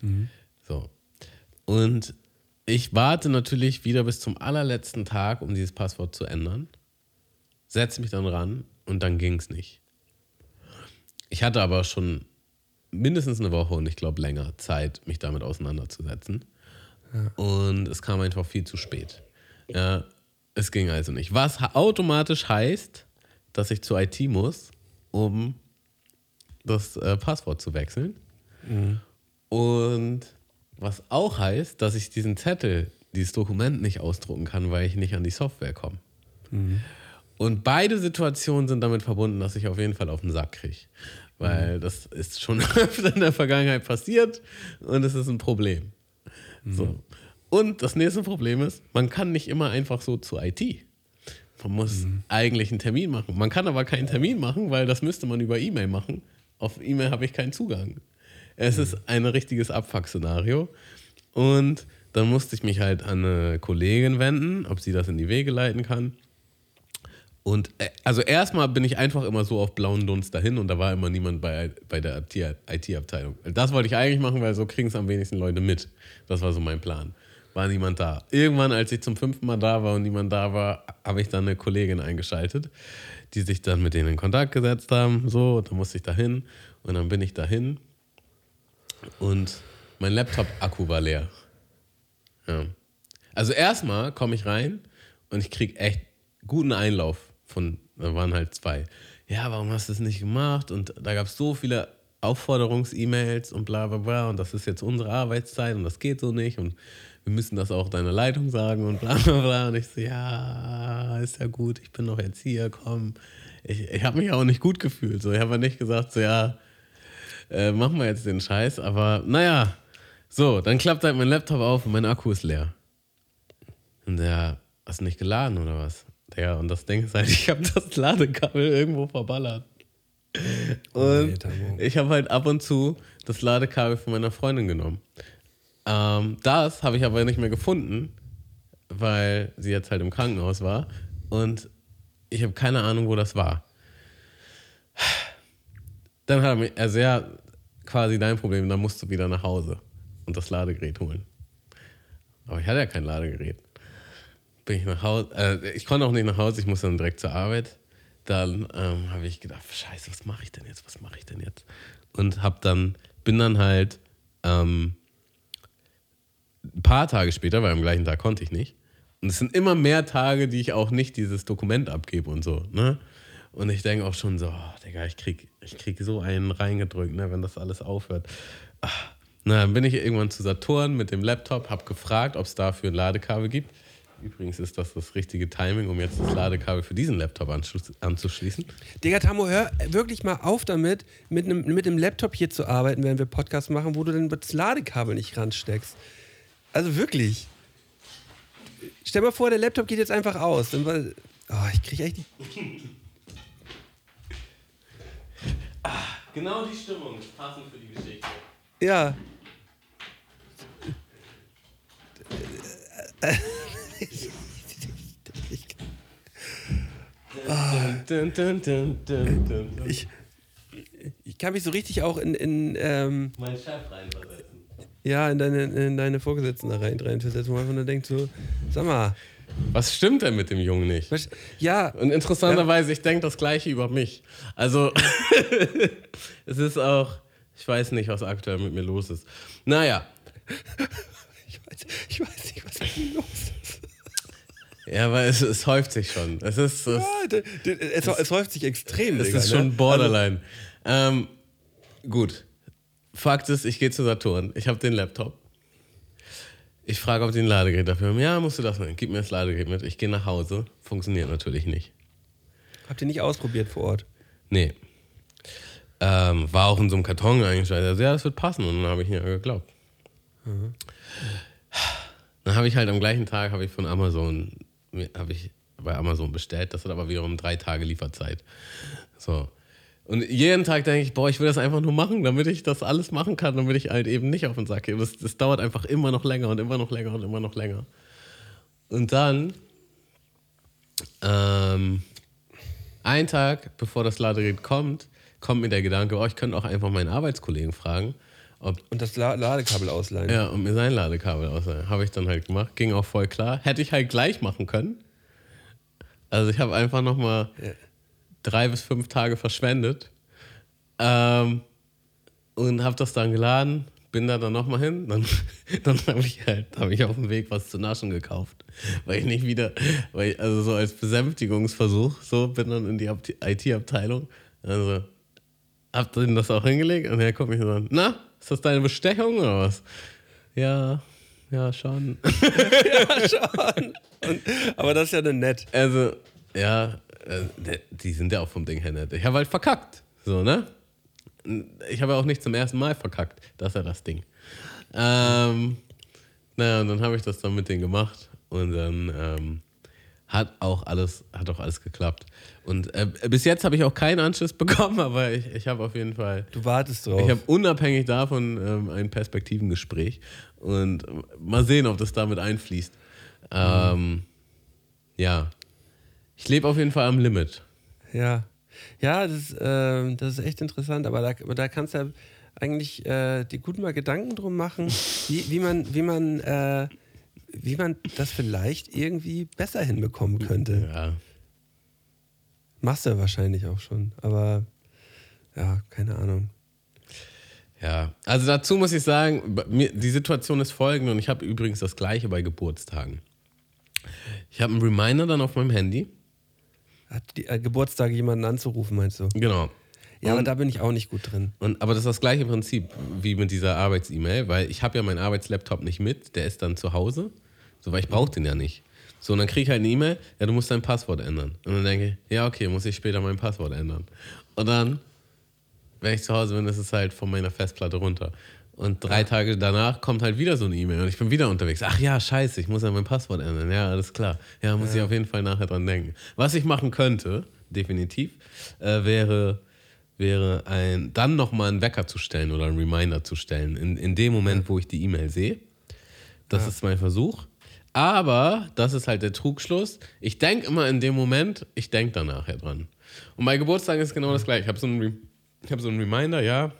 Mhm. So. Und ich warte natürlich wieder bis zum allerletzten Tag, um dieses Passwort zu ändern. Setze mich dann ran und dann ging es nicht. Ich hatte aber schon mindestens eine Woche und ich glaube länger Zeit, mich damit auseinanderzusetzen. Ja. Und es kam einfach viel zu spät. Ja, es ging also nicht. Was automatisch heißt, dass ich zur IT muss, um das Passwort zu wechseln. Mhm. Und was auch heißt, dass ich diesen Zettel, dieses Dokument nicht ausdrucken kann, weil ich nicht an die Software komme. Mhm. Und beide Situationen sind damit verbunden, dass ich auf jeden Fall auf den Sack kriege. Weil das ist schon öfter in der Vergangenheit passiert und es ist ein Problem. Mhm. So. Und das nächste Problem ist, man kann nicht immer einfach so zur IT. Man muss eigentlich einen Termin machen. Man kann aber keinen Termin machen, weil das müsste man über E-Mail machen. Auf E-Mail habe ich keinen Zugang. Es ist ein richtiges Abfuck-Szenario. Und dann musste ich mich halt an eine Kollegin wenden, ob sie das in die Wege leiten kann. Und also erstmal bin ich einfach immer so auf blauen Dunst dahin und da war immer niemand bei der IT-Abteilung. Das wollte ich eigentlich machen, weil so kriegen es am wenigsten Leute mit. Das war so mein Plan. War niemand da. Irgendwann, als ich zum 5. Mal da war und niemand da war, habe ich dann eine Kollegin eingeschaltet, die sich dann mit denen in Kontakt gesetzt haben. So, dann musste ich da hin und dann bin ich da hin und mein Laptop-Akku war leer. Ja. Also erstmal komme ich rein und ich kriege echt guten Einlauf von, da waren halt 2. Ja, warum hast du es nicht gemacht? Und da gab es so viele Aufforderungs-E-Mails und bla bla bla und das ist jetzt unsere Arbeitszeit und das geht so nicht und wir müssen das auch deiner Leitung sagen und bla bla bla. Und ich so, ja, ist ja gut, ich bin doch jetzt hier, komm. Ich habe mich auch nicht gut gefühlt. So. Ich habe nicht gesagt, so ja, machen wir jetzt den Scheiß, aber naja. So, dann klappt halt mein Laptop auf und mein Akku ist leer. Und ja, hast du nicht geladen oder was? Ja, und das Ding ist halt, ich habe das Ladekabel irgendwo verballert. Und ich habe halt ab und zu das Ladekabel von meiner Freundin genommen. Das habe ich aber nicht mehr gefunden, weil sie jetzt halt im Krankenhaus war. Und ich habe keine Ahnung, wo das war. Dann hat er mich, also ja, quasi dein Problem, dann musst du wieder nach Hause und das Ladegerät holen. Aber ich hatte ja kein Ladegerät. Bin ich nach Hause, ich konnte auch nicht nach Hause, ich musste dann direkt zur Arbeit. Dann habe ich gedacht, scheiße, was mache ich denn jetzt? Und bin dann halt ein paar Tage später, weil am gleichen Tag konnte ich nicht. Und es sind immer mehr Tage, die ich auch nicht dieses Dokument abgebe und so. Ne? Und ich denke auch schon so, oh, Digga, ich krieg so einen reingedrückt, ne, wenn das alles aufhört. Ach, na, dann bin ich irgendwann zu Saturn mit dem Laptop, habe gefragt, ob es dafür ein Ladekabel gibt. Übrigens ist das richtige Timing, um jetzt das Ladekabel für diesen Laptop anzuschließen. Digga, Tammo, hör wirklich mal auf damit, mit dem Laptop hier zu arbeiten, wenn wir Podcast machen, wo du denn das Ladekabel nicht ransteckst. Also wirklich. Stell mal vor, der Laptop geht jetzt einfach aus. Ich krieg echt genau die Stimmung, passend für die Geschichte. Ja. Ich kann mich so richtig auch in meinen Chef reinversetzen. Ja, in deine Vorgesetzten da reinversetzen, wo man einfach nur denkt so, sag mal. Was stimmt denn mit dem Jungen nicht? Ja. Und interessanterweise, ich denke das Gleiche über mich. Also, es ist auch, ich weiß nicht, was aktuell mit mir los ist. Naja. Ich weiß nicht, was mit mir los ist. Ja, aber es häuft sich schon. Es häuft sich extrem. Es ist schon borderline. Also, gut. Fakt ist, ich gehe zu Saturn. Ich habe den Laptop. Ich frage, ob die ein Ladegerät dafür haben. Ja, musst du das nehmen. Gib mir das Ladegerät mit. Ich gehe nach Hause. Funktioniert natürlich nicht. Habt ihr nicht ausprobiert vor Ort? Nee. War auch in so einem Karton eingestellt. Also, ja, das wird passen. Und dann habe ich nicht geglaubt. Mhm. Dann habe ich halt am gleichen Tag habe ich bei Amazon bestellt. Das hat aber wiederum 3 Tage Lieferzeit. So. Und jeden Tag denke ich, boah, ich will das einfach nur machen, damit ich das alles machen kann, damit ich halt eben nicht auf den Sack gehe. Das dauert einfach immer noch länger und immer noch länger und immer noch länger. Und dann, einen Tag, bevor das Ladegerät kommt mir der Gedanke, oh, ich könnte auch einfach meinen Arbeitskollegen fragen, ob... Und das Ladekabel ausleihen. Ja, und mir sein Ladekabel ausleihen. Habe ich dann halt gemacht, ging auch voll klar. Hätte ich halt gleich machen können. Also ich habe einfach nochmal... Ja. 3 bis 5 Tage verschwendet und habe das dann geladen, bin da dann nochmal hin, dann habe ich auf dem Weg was zu naschen gekauft, weil ich nicht wieder, also so als Besänftigungsversuch, so bin dann in die IT-Abteilung, also hab denen das auch hingelegt und er kommt mich so an, na, ist das deine Bestechung oder was? Ja, schon. Ja, schon. Aber das ist ja dann nett. Also, ja, die sind ja auch vom Ding her nett. Ich habe halt verkackt. So, ne? Ich habe ja auch nicht zum ersten Mal verkackt. Das ist ja das Ding. Naja, und dann habe ich das dann mit denen gemacht. Und dann hat auch alles geklappt. Und bis jetzt habe ich auch keinen Anschluss bekommen, aber ich habe auf jeden Fall... Du wartest drauf. Ich habe unabhängig davon ein Perspektivengespräch. Und mal sehen, ob das damit einfließt. Ja. Ich lebe auf jeden Fall am Limit. Ja, ja, das ist echt interessant, aber da kannst du ja eigentlich dir gut mal Gedanken drum machen, wie man das vielleicht irgendwie besser hinbekommen könnte. Ja. Machst du ja wahrscheinlich auch schon, aber ja, keine Ahnung. Ja, also dazu muss ich sagen, die Situation ist folgende und ich habe übrigens das Gleiche bei Geburtstagen. Ich habe einen Reminder dann auf meinem Handy. Hat die Geburtstage jemanden anzurufen, meinst du? Genau. Ja, aber da bin ich auch nicht gut drin. Aber das ist das gleiche Prinzip wie mit dieser Arbeits-E-Mail, weil ich habe ja meinen Arbeitslaptop nicht mit, der ist dann zu Hause, so, weil ich brauche den ja nicht. So, und dann kriege ich halt eine E-Mail, ja, du musst dein Passwort ändern. Und dann denke ich, ja, okay, muss ich später mein Passwort ändern. Und dann, wenn ich zu Hause bin, ist es halt von meiner Festplatte runter. Und 3 Tage danach kommt halt wieder so eine E-Mail und ich bin wieder unterwegs. Ach ja, scheiße, ich muss ja mein Passwort ändern. Ja, alles klar. Ja, muss ich auf jeden Fall nachher dran denken. Was ich machen könnte, definitiv, wäre dann nochmal einen Wecker zu stellen oder einen Reminder zu stellen. In dem Moment, wo ich die E-Mail sehe. Das ist mein Versuch. Aber das ist halt der Trugschluss. Ich denke immer in dem Moment, ich denke dann nachher dran. Und bei Geburtstag ist genau das Gleiche. Ich habe so einen Reminder, ja.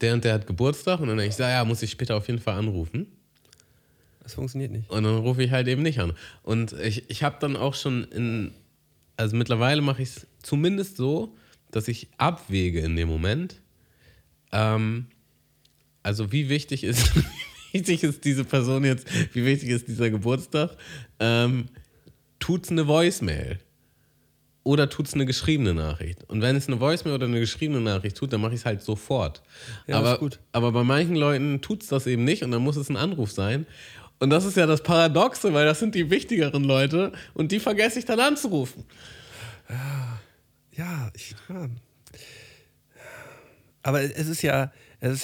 Der und der hat Geburtstag und dann denke ich, ja, muss ich später auf jeden Fall anrufen. Das funktioniert nicht. Und dann rufe ich halt eben nicht an. Und ich habe dann auch schon also mittlerweile mache ich es zumindest so, dass ich abwäge in dem Moment, also wie wichtig ist diese Person jetzt, wie wichtig ist dieser Geburtstag, tut's eine Voicemail? Oder tut es eine geschriebene Nachricht? Und wenn es eine Voicemail oder eine geschriebene Nachricht tut, dann mache ich es halt sofort. Ja, aber, ist gut. Aber bei manchen Leuten tut es das eben nicht und dann muss es ein Anruf sein. Und das ist ja das Paradoxe, weil das sind die wichtigeren Leute und die vergesse ich dann anzurufen. Ja, aber es ist ja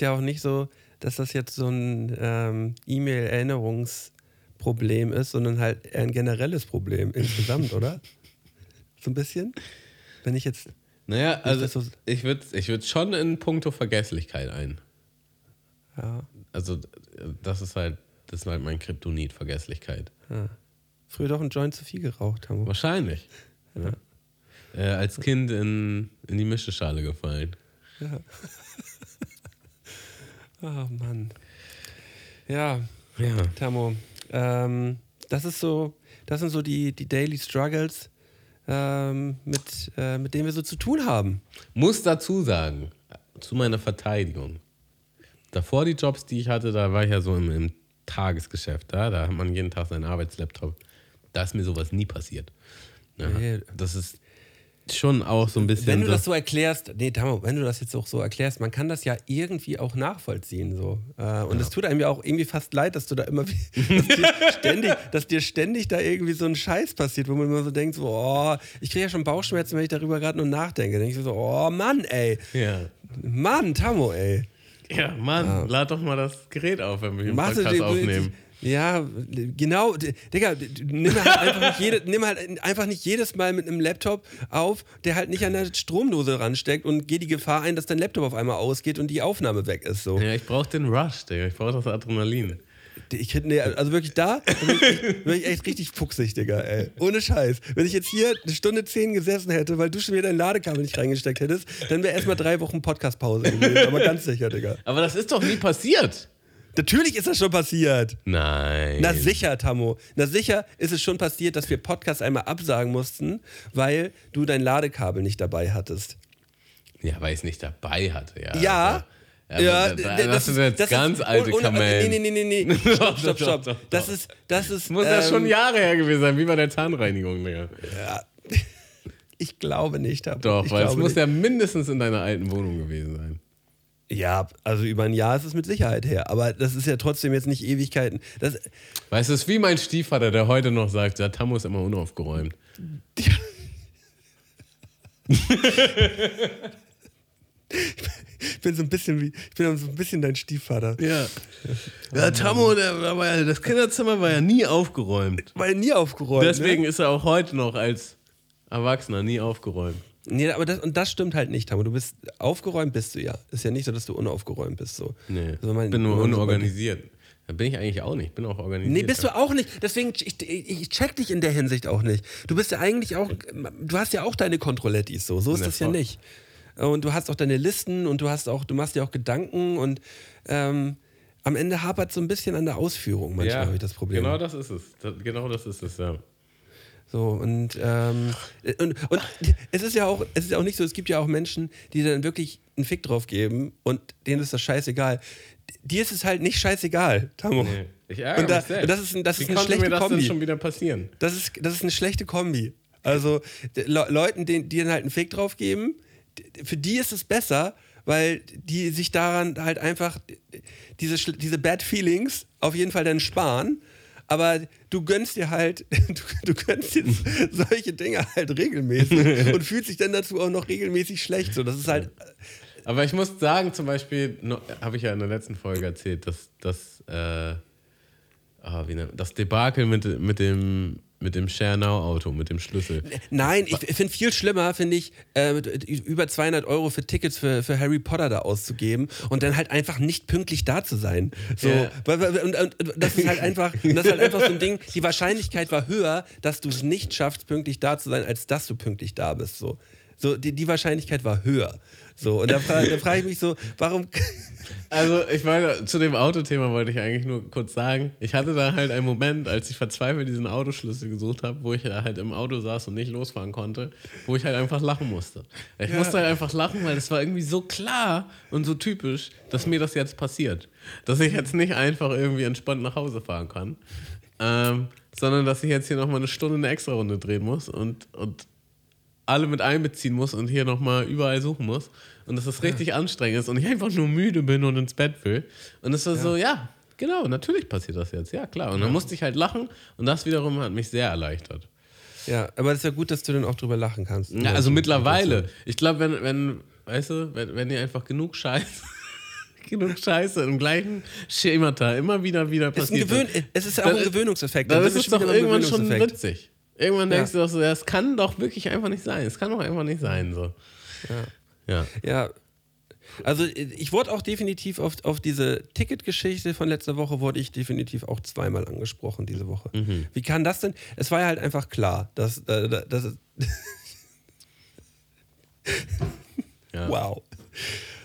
auch nicht so, dass das jetzt so ein E-Mail-Erinnerungsproblem ist, sondern halt ein generelles Problem insgesamt, oder? So ein bisschen? Wenn ich jetzt... Naja, also ich würde schon in puncto Vergesslichkeit ein. Ja. Also das ist halt mein Kryptonit, Vergesslichkeit. Ja. Früher doch ein Joint zu viel geraucht haben. Wahrscheinlich. Ja. als Kind in die Mischeschale gefallen. Ja. Oh Mann. Ja. Tammo. Das sind so die Daily Struggles, mit denen wir so zu tun haben. Muss dazu sagen, zu meiner Verteidigung. Davor die Jobs, die ich hatte, da war ich ja so im Tagesgeschäft. Da hat man jeden Tag seinen Arbeitslaptop. Da ist mir sowas nie passiert. Ja, nee. Das ist schon auch so ein bisschen... Wenn du das so erklärst, wenn du das jetzt auch so erklärst, man kann das ja irgendwie auch nachvollziehen. So. Und es tut einem ja auch irgendwie fast leid, dass du da immer... dass dir ständig da irgendwie so ein Scheiß passiert, wo man immer so denkt, so, oh, ich kriege ja schon Bauchschmerzen, wenn ich darüber gerade nur nachdenke. Dann denke ich so, oh Mann, ey. Ja. Mann, Tammo, ey. Ja, Mann, lad doch mal das Gerät auf, wenn wir hier einen Podcast aufnehmen. Ja, genau. Digga, nimm halt einfach nicht jedes Mal mit einem Laptop auf, der halt nicht an der Stromdose ransteckt und geh die Gefahr ein, dass dein Laptop auf einmal ausgeht und die Aufnahme weg ist. So. Ja, ich brauch den Rush, Digga. Ich brauch das Adrenalin. Also wirklich bin ich echt richtig fuchsig, Digga, ey. Ohne Scheiß. Wenn ich jetzt hier 1:10 gesessen hätte, weil du schon wieder dein Ladekabel nicht reingesteckt hättest, dann wäre erstmal 3 Wochen Podcast-Pause gewesen. Aber ganz sicher, Digga. Aber das ist doch nie passiert. Natürlich ist das schon passiert. Nein. Na sicher, Tammo. Na sicher ist es schon passiert, dass wir Podcast einmal absagen mussten, weil du dein Ladekabel nicht dabei hattest. Ja, weil ich es nicht dabei hatte, ja. Ja. Ja, das ist jetzt ganz alte Kamellen. Nee. Stopp. Das ist muss ja schon Jahre her gewesen sein, wie bei der Zahnreinigung. Digga. Ja. Ich glaube nicht. Doch, weil es muss ja mindestens in deiner alten Wohnung gewesen sein. Ja, also über ein Jahr ist es mit Sicherheit her. Aber das ist ja trotzdem jetzt nicht Ewigkeiten. Das weißt du, es ist wie mein Stiefvater, der heute noch sagt, der Tammo ist immer unaufgeräumt. Ich bin so ein bisschen dein Stiefvater. Ja. Ja, Tammo, das Kinderzimmer war ja nie aufgeräumt. Deswegen ist er auch heute noch als Erwachsener nie aufgeräumt. Nee, aber das stimmt halt nicht, Tammo. Du bist aufgeräumt, bist du ja. Ist ja nicht so, dass du unaufgeräumt bist. So. Nee, also ich bin nur unorganisiert. Da bin ich eigentlich auch nicht. Ich bin auch organisiert. Nee, bist du auch nicht. Deswegen, ich check dich in der Hinsicht auch nicht. Du bist ja eigentlich auch, du hast ja auch deine Kontrollettis. So ist das ja nicht. Und du hast auch deine Listen und du machst dir auch Gedanken und am Ende hapert es so ein bisschen an der Ausführung. Manchmal habe ich das Problem. Genau das ist es. Genau das ist es, ja. So, und es ist ja auch nicht so, es gibt ja auch Menschen, die dann wirklich einen Fick drauf geben und denen ist das scheißegal. Dir ist es halt nicht scheißegal, Tammo. Nee, ich ärgere mich selbst. Und das ist eine schlechte Kombi. Wie konnte mir das denn schon wieder passieren? Das ist eine schlechte Kombi. Also Leuten, die dann halt einen Fick drauf geben, für die ist es besser, weil die sich daran halt einfach diese Bad Feelings auf jeden Fall dann sparen. Aber du gönnst dir halt, solche Dinge halt regelmäßig und fühlst dich dann dazu auch noch regelmäßig schlecht. So, das ist halt. Aber ich muss sagen, zum Beispiel, habe ich ja in der letzten Folge erzählt, das Debakel mit dem Schernau-Auto, mit dem Schlüssel. Nein, ich finde viel schlimmer, über 200 Euro für Tickets für Harry Potter da auszugeben und dann halt einfach nicht pünktlich da zu sein. So, yeah. Und das ist halt einfach so ein Ding, die Wahrscheinlichkeit war höher, dass du es nicht schaffst, pünktlich da zu sein, als dass du pünktlich da bist. So die Wahrscheinlichkeit war höher. So, und da frage ich mich so, warum... Also ich meine, zu dem Autothema wollte ich eigentlich nur kurz sagen, ich hatte da halt einen Moment, als ich verzweifelt diesen Autoschlüssel gesucht habe, wo ich halt im Auto saß und nicht losfahren konnte, wo ich halt einfach lachen musste. Ich musste halt einfach lachen, weil das war irgendwie so klar und so typisch, dass mir das jetzt passiert. Dass ich jetzt nicht einfach irgendwie entspannt nach Hause fahren kann, sondern dass ich jetzt hier nochmal eine Stunde eine Extra-Runde drehen muss und alle mit einbeziehen muss und hier nochmal überall suchen muss und dass das richtig anstrengend ist und ich einfach nur müde bin und ins Bett will. Und es war so, ja, genau, natürlich passiert das jetzt, ja klar. Und dann musste ich halt lachen und das wiederum hat mich sehr erleichtert. Ja, aber es ist ja gut, dass du dann auch drüber lachen kannst. Ja, also mittlerweile. Ich glaube, wenn ihr einfach genug Scheiße im gleichen Schemata immer wieder passiert. Es ist ja auch ein Gewöhnungseffekt. Dann ist es doch irgendwann schon witzig. Irgendwann denkst du doch so, das kann doch wirklich einfach nicht sein. Es kann doch einfach nicht sein. So. Ja. Also ich wurde auch definitiv auf diese Ticketgeschichte von letzter Woche wurde ich definitiv auch zweimal angesprochen diese Woche. Mhm. Wie kann das denn? Es war ja halt einfach klar, dass Ja. Wow.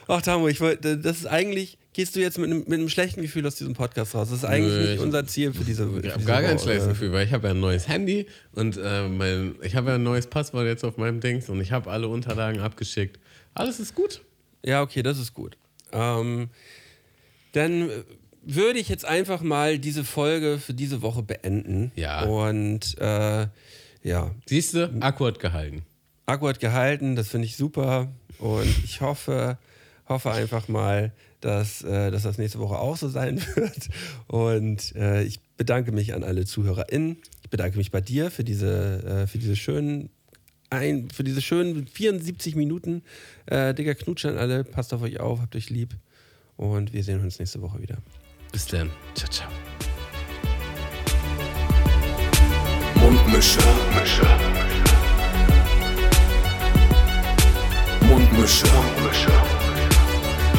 Ach, Tammo, ich wollte, das ist eigentlich, gehst du jetzt mit einem schlechten Gefühl aus diesem Podcast raus? Das ist eigentlich nicht unser Ziel für diese Woche. Ich habe gar kein schlechtes Gefühl, weil ich habe ja ein neues Handy und ich habe ja ein neues Passwort jetzt auf meinem Dings und ich habe alle Unterlagen abgeschickt. Alles ist gut. Ja, okay, das ist gut. Dann würde ich jetzt einfach mal diese Folge für diese Woche beenden. Ja. Und ja. Siehst du, Akku hat gehalten. Akku hat gehalten, das finde ich super. Und ich hoffe einfach mal, dass das nächste Woche auch so sein wird. Und ich bedanke mich an alle ZuhörerInnen. Ich bedanke mich bei dir für diese schönen 74 Minuten. Digga, Knutsch an alle. Passt auf euch auf, habt euch lieb. Und wir sehen uns nächste Woche wieder. Bis dann. Ciao, ciao. Mundmische. Mundmische.